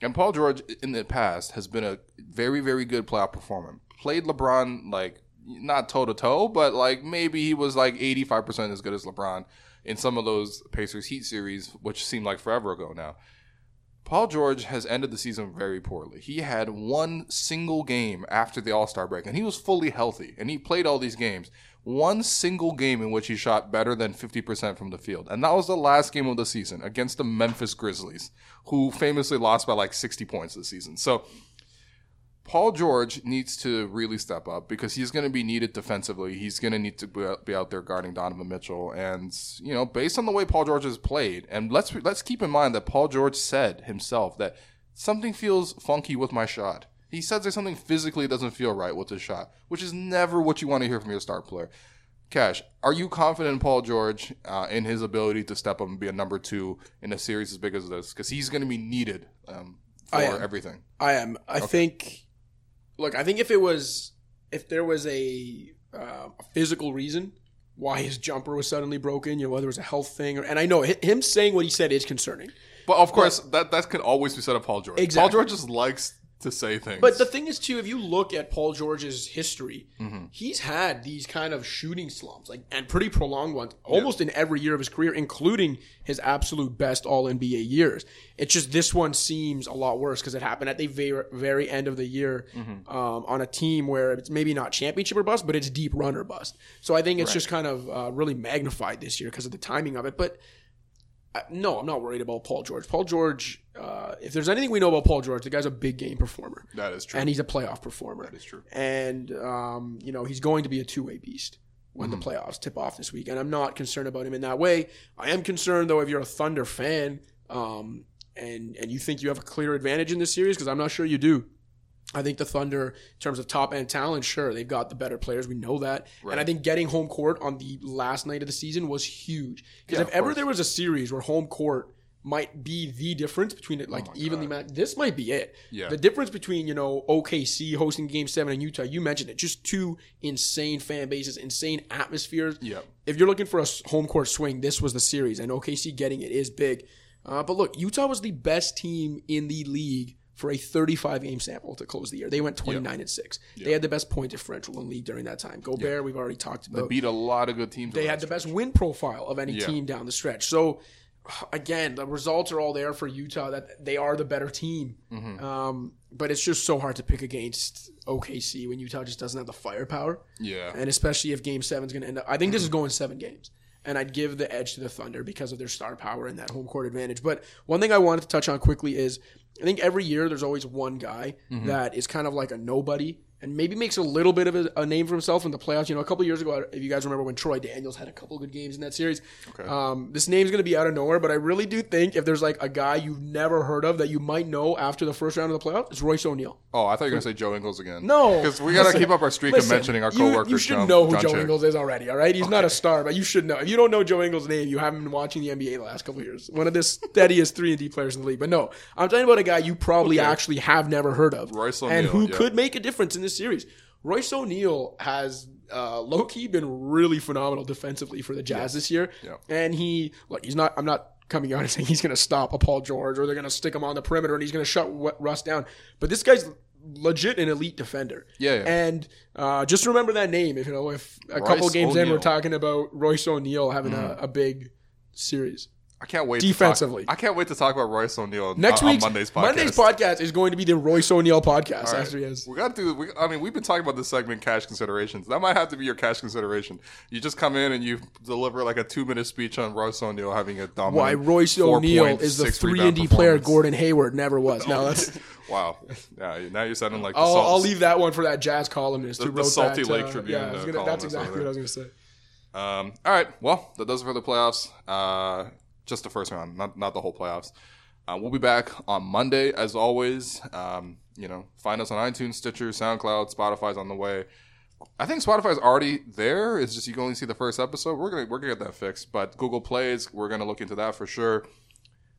And Paul George in the past has been a very, very good playoff performer. Played LeBron, like, not toe-to-toe, but, like, maybe he was, like, 85% as good as LeBron in some of those Pacers Heat series, which seemed like forever ago now. Paul George has ended the season very poorly. He had one single game after the All-Star break, and he was fully healthy, and he played all these games. One single game in which he shot better than 50% from the field, and that was the last game of the season against the Memphis Grizzlies, who famously lost by like 60 points this season. So Paul George needs to really step up because he's going to be needed defensively. He's going to need to be out there guarding Donovan Mitchell. And, you know, based on the way Paul George has played, and let's keep in mind that Paul George said himself that something feels funky with my shot. He says there's something physically doesn't feel right with his shot, which is never what you want to hear from your star player. Cash, are you confident in Paul George in his ability to step up and be a number two in a series as big as this? Because he's going to be needed for everything. I am. I think... Look, I think if there was a physical reason why his jumper was suddenly broken, you know, whether it was a health thing, and I know him saying what he said is concerning. But of course, that could always be said of Paul George. Exactly. Paul George just likes to say things. But the thing is, too, if you look at Paul George's history, he's had these kind of shooting slumps, like, and pretty prolonged ones, almost in every year of his career, including his absolute best All-NBA years. It's just this one seems a lot worse because it happened at the very, very end of the year on a team where it's maybe not championship or bust, but it's deep run or bust. So I think it's just kind of really magnified this year because of the timing of it. But no, I'm not worried about Paul George. Paul George, if there's anything we know about Paul George, the guy's a big game performer. That is true. And he's a playoff performer. That is true. And, you know, he's going to be a two-way beast when the playoffs tip off this week. And I'm not concerned about him in that way. I am concerned, though, if you're a Thunder fan and you think you have a clear advantage in this series, because I'm not sure you do. I think the Thunder, in terms of top-end talent, sure, they've got the better players. We know that. Right. And I think getting home court on the last night of the season was huge. Because if ever there was a series where home court might be the difference between it, like evenly matched, this might be it. Yeah. The difference between, you know, OKC hosting Game 7 and Utah, you mentioned it, just two insane fan bases, insane atmospheres. Yeah. If you're looking for a home court swing, this was the series. And OKC getting it is big. But look, Utah was the best team in the league for a 35-game sample to close the year. They went 29-6. They had the best point differential in the league during that time. Gobert, we've already talked about. They beat a lot of good teams. They had the best win profile of any team down the stretch. So, again, the results are all there for Utah, that they are the better team. But it's just so hard to pick against OKC when Utah just doesn't have the firepower. Yeah. And especially if Game 7 is going to end up. I think this is going 7 games. And I'd give the edge to the Thunder because of their star power and that home court advantage. But one thing I wanted to touch on quickly is I think every year there's always one guy that is kind of like a nobody and maybe makes a little bit of a name for himself in the playoffs. You know, a couple of years ago, if you guys remember when Troy Daniels had a couple of good games in that series, this name's going to be out of nowhere. But I really do think if there's like a guy you've never heard of that you might know after the first round of the playoffs, it's Royce O'Neal. Oh, I thought you were going to say Joe Ingles again. No. Because we got to keep up our streak of mentioning our coworkers. You should know who John Joe Ingles is already, all right? He's not a star, but you should know. If you don't know Joe Ingles' name, you haven't been watching the NBA the last couple of years. One of the steadiest 3-and-D players in the league. But no, I'm talking about a guy you probably actually have never heard of. Royce O'Neal. And who could make a difference in this series. Royce O'Neal has low-key been really phenomenal defensively for the Jazz this year. And I'm not coming out and saying he's going to stop a Paul George or they're going to stick him on the perimeter and he's going to shut Russ down. But this guy's legit an elite defender. And just remember that name. If a couple games in we're talking about Royce O'Neal having a big series. I can't wait defensively. I can't wait to talk about Royce O'Neal next week. Monday's podcast. Monday's podcast is going to be the Royce O'Neal podcast. Right. After he is. We got to do. We've been talking about this segment, cash considerations. That might have to be your cash consideration. You just come in and you deliver like a 2-minute speech on Royce O'Neal having a dominant. Why Royce O'Neal is the 3-and-D player Gordon Hayward never was. Now that's wow. Yeah, now you're sounding like. I'll leave that one for that Jazz columnist who wrote the Salty that, Lake Tribune. Yeah, that's exactly what I was going to say. All right. Well, that does it for the playoffs. Just the first round, not the whole playoffs. We'll be back on Monday, as always. Find us on iTunes, Stitcher, SoundCloud, Spotify's on the way. I think Spotify's already there. It's just you can only see the first episode. We're gonna get that fixed. But Google Plays, we're gonna look into that for sure.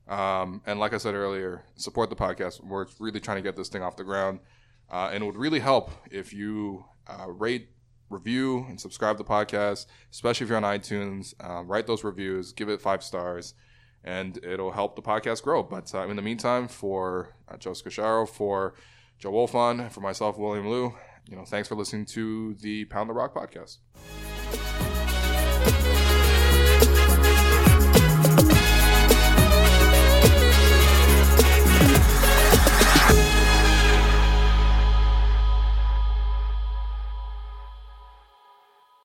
And like I said earlier, support the podcast. We're really trying to get this thing off the ground, and it would really help if you rate, review, and subscribe to the podcast, especially if you're on iTunes. Write those reviews, give it 5 stars, and it'll help the podcast grow. But in the meantime, for Joe Scacciaro, for Joe Wolfson, for myself, William Liu, thanks for listening to the Pound the Rock podcast.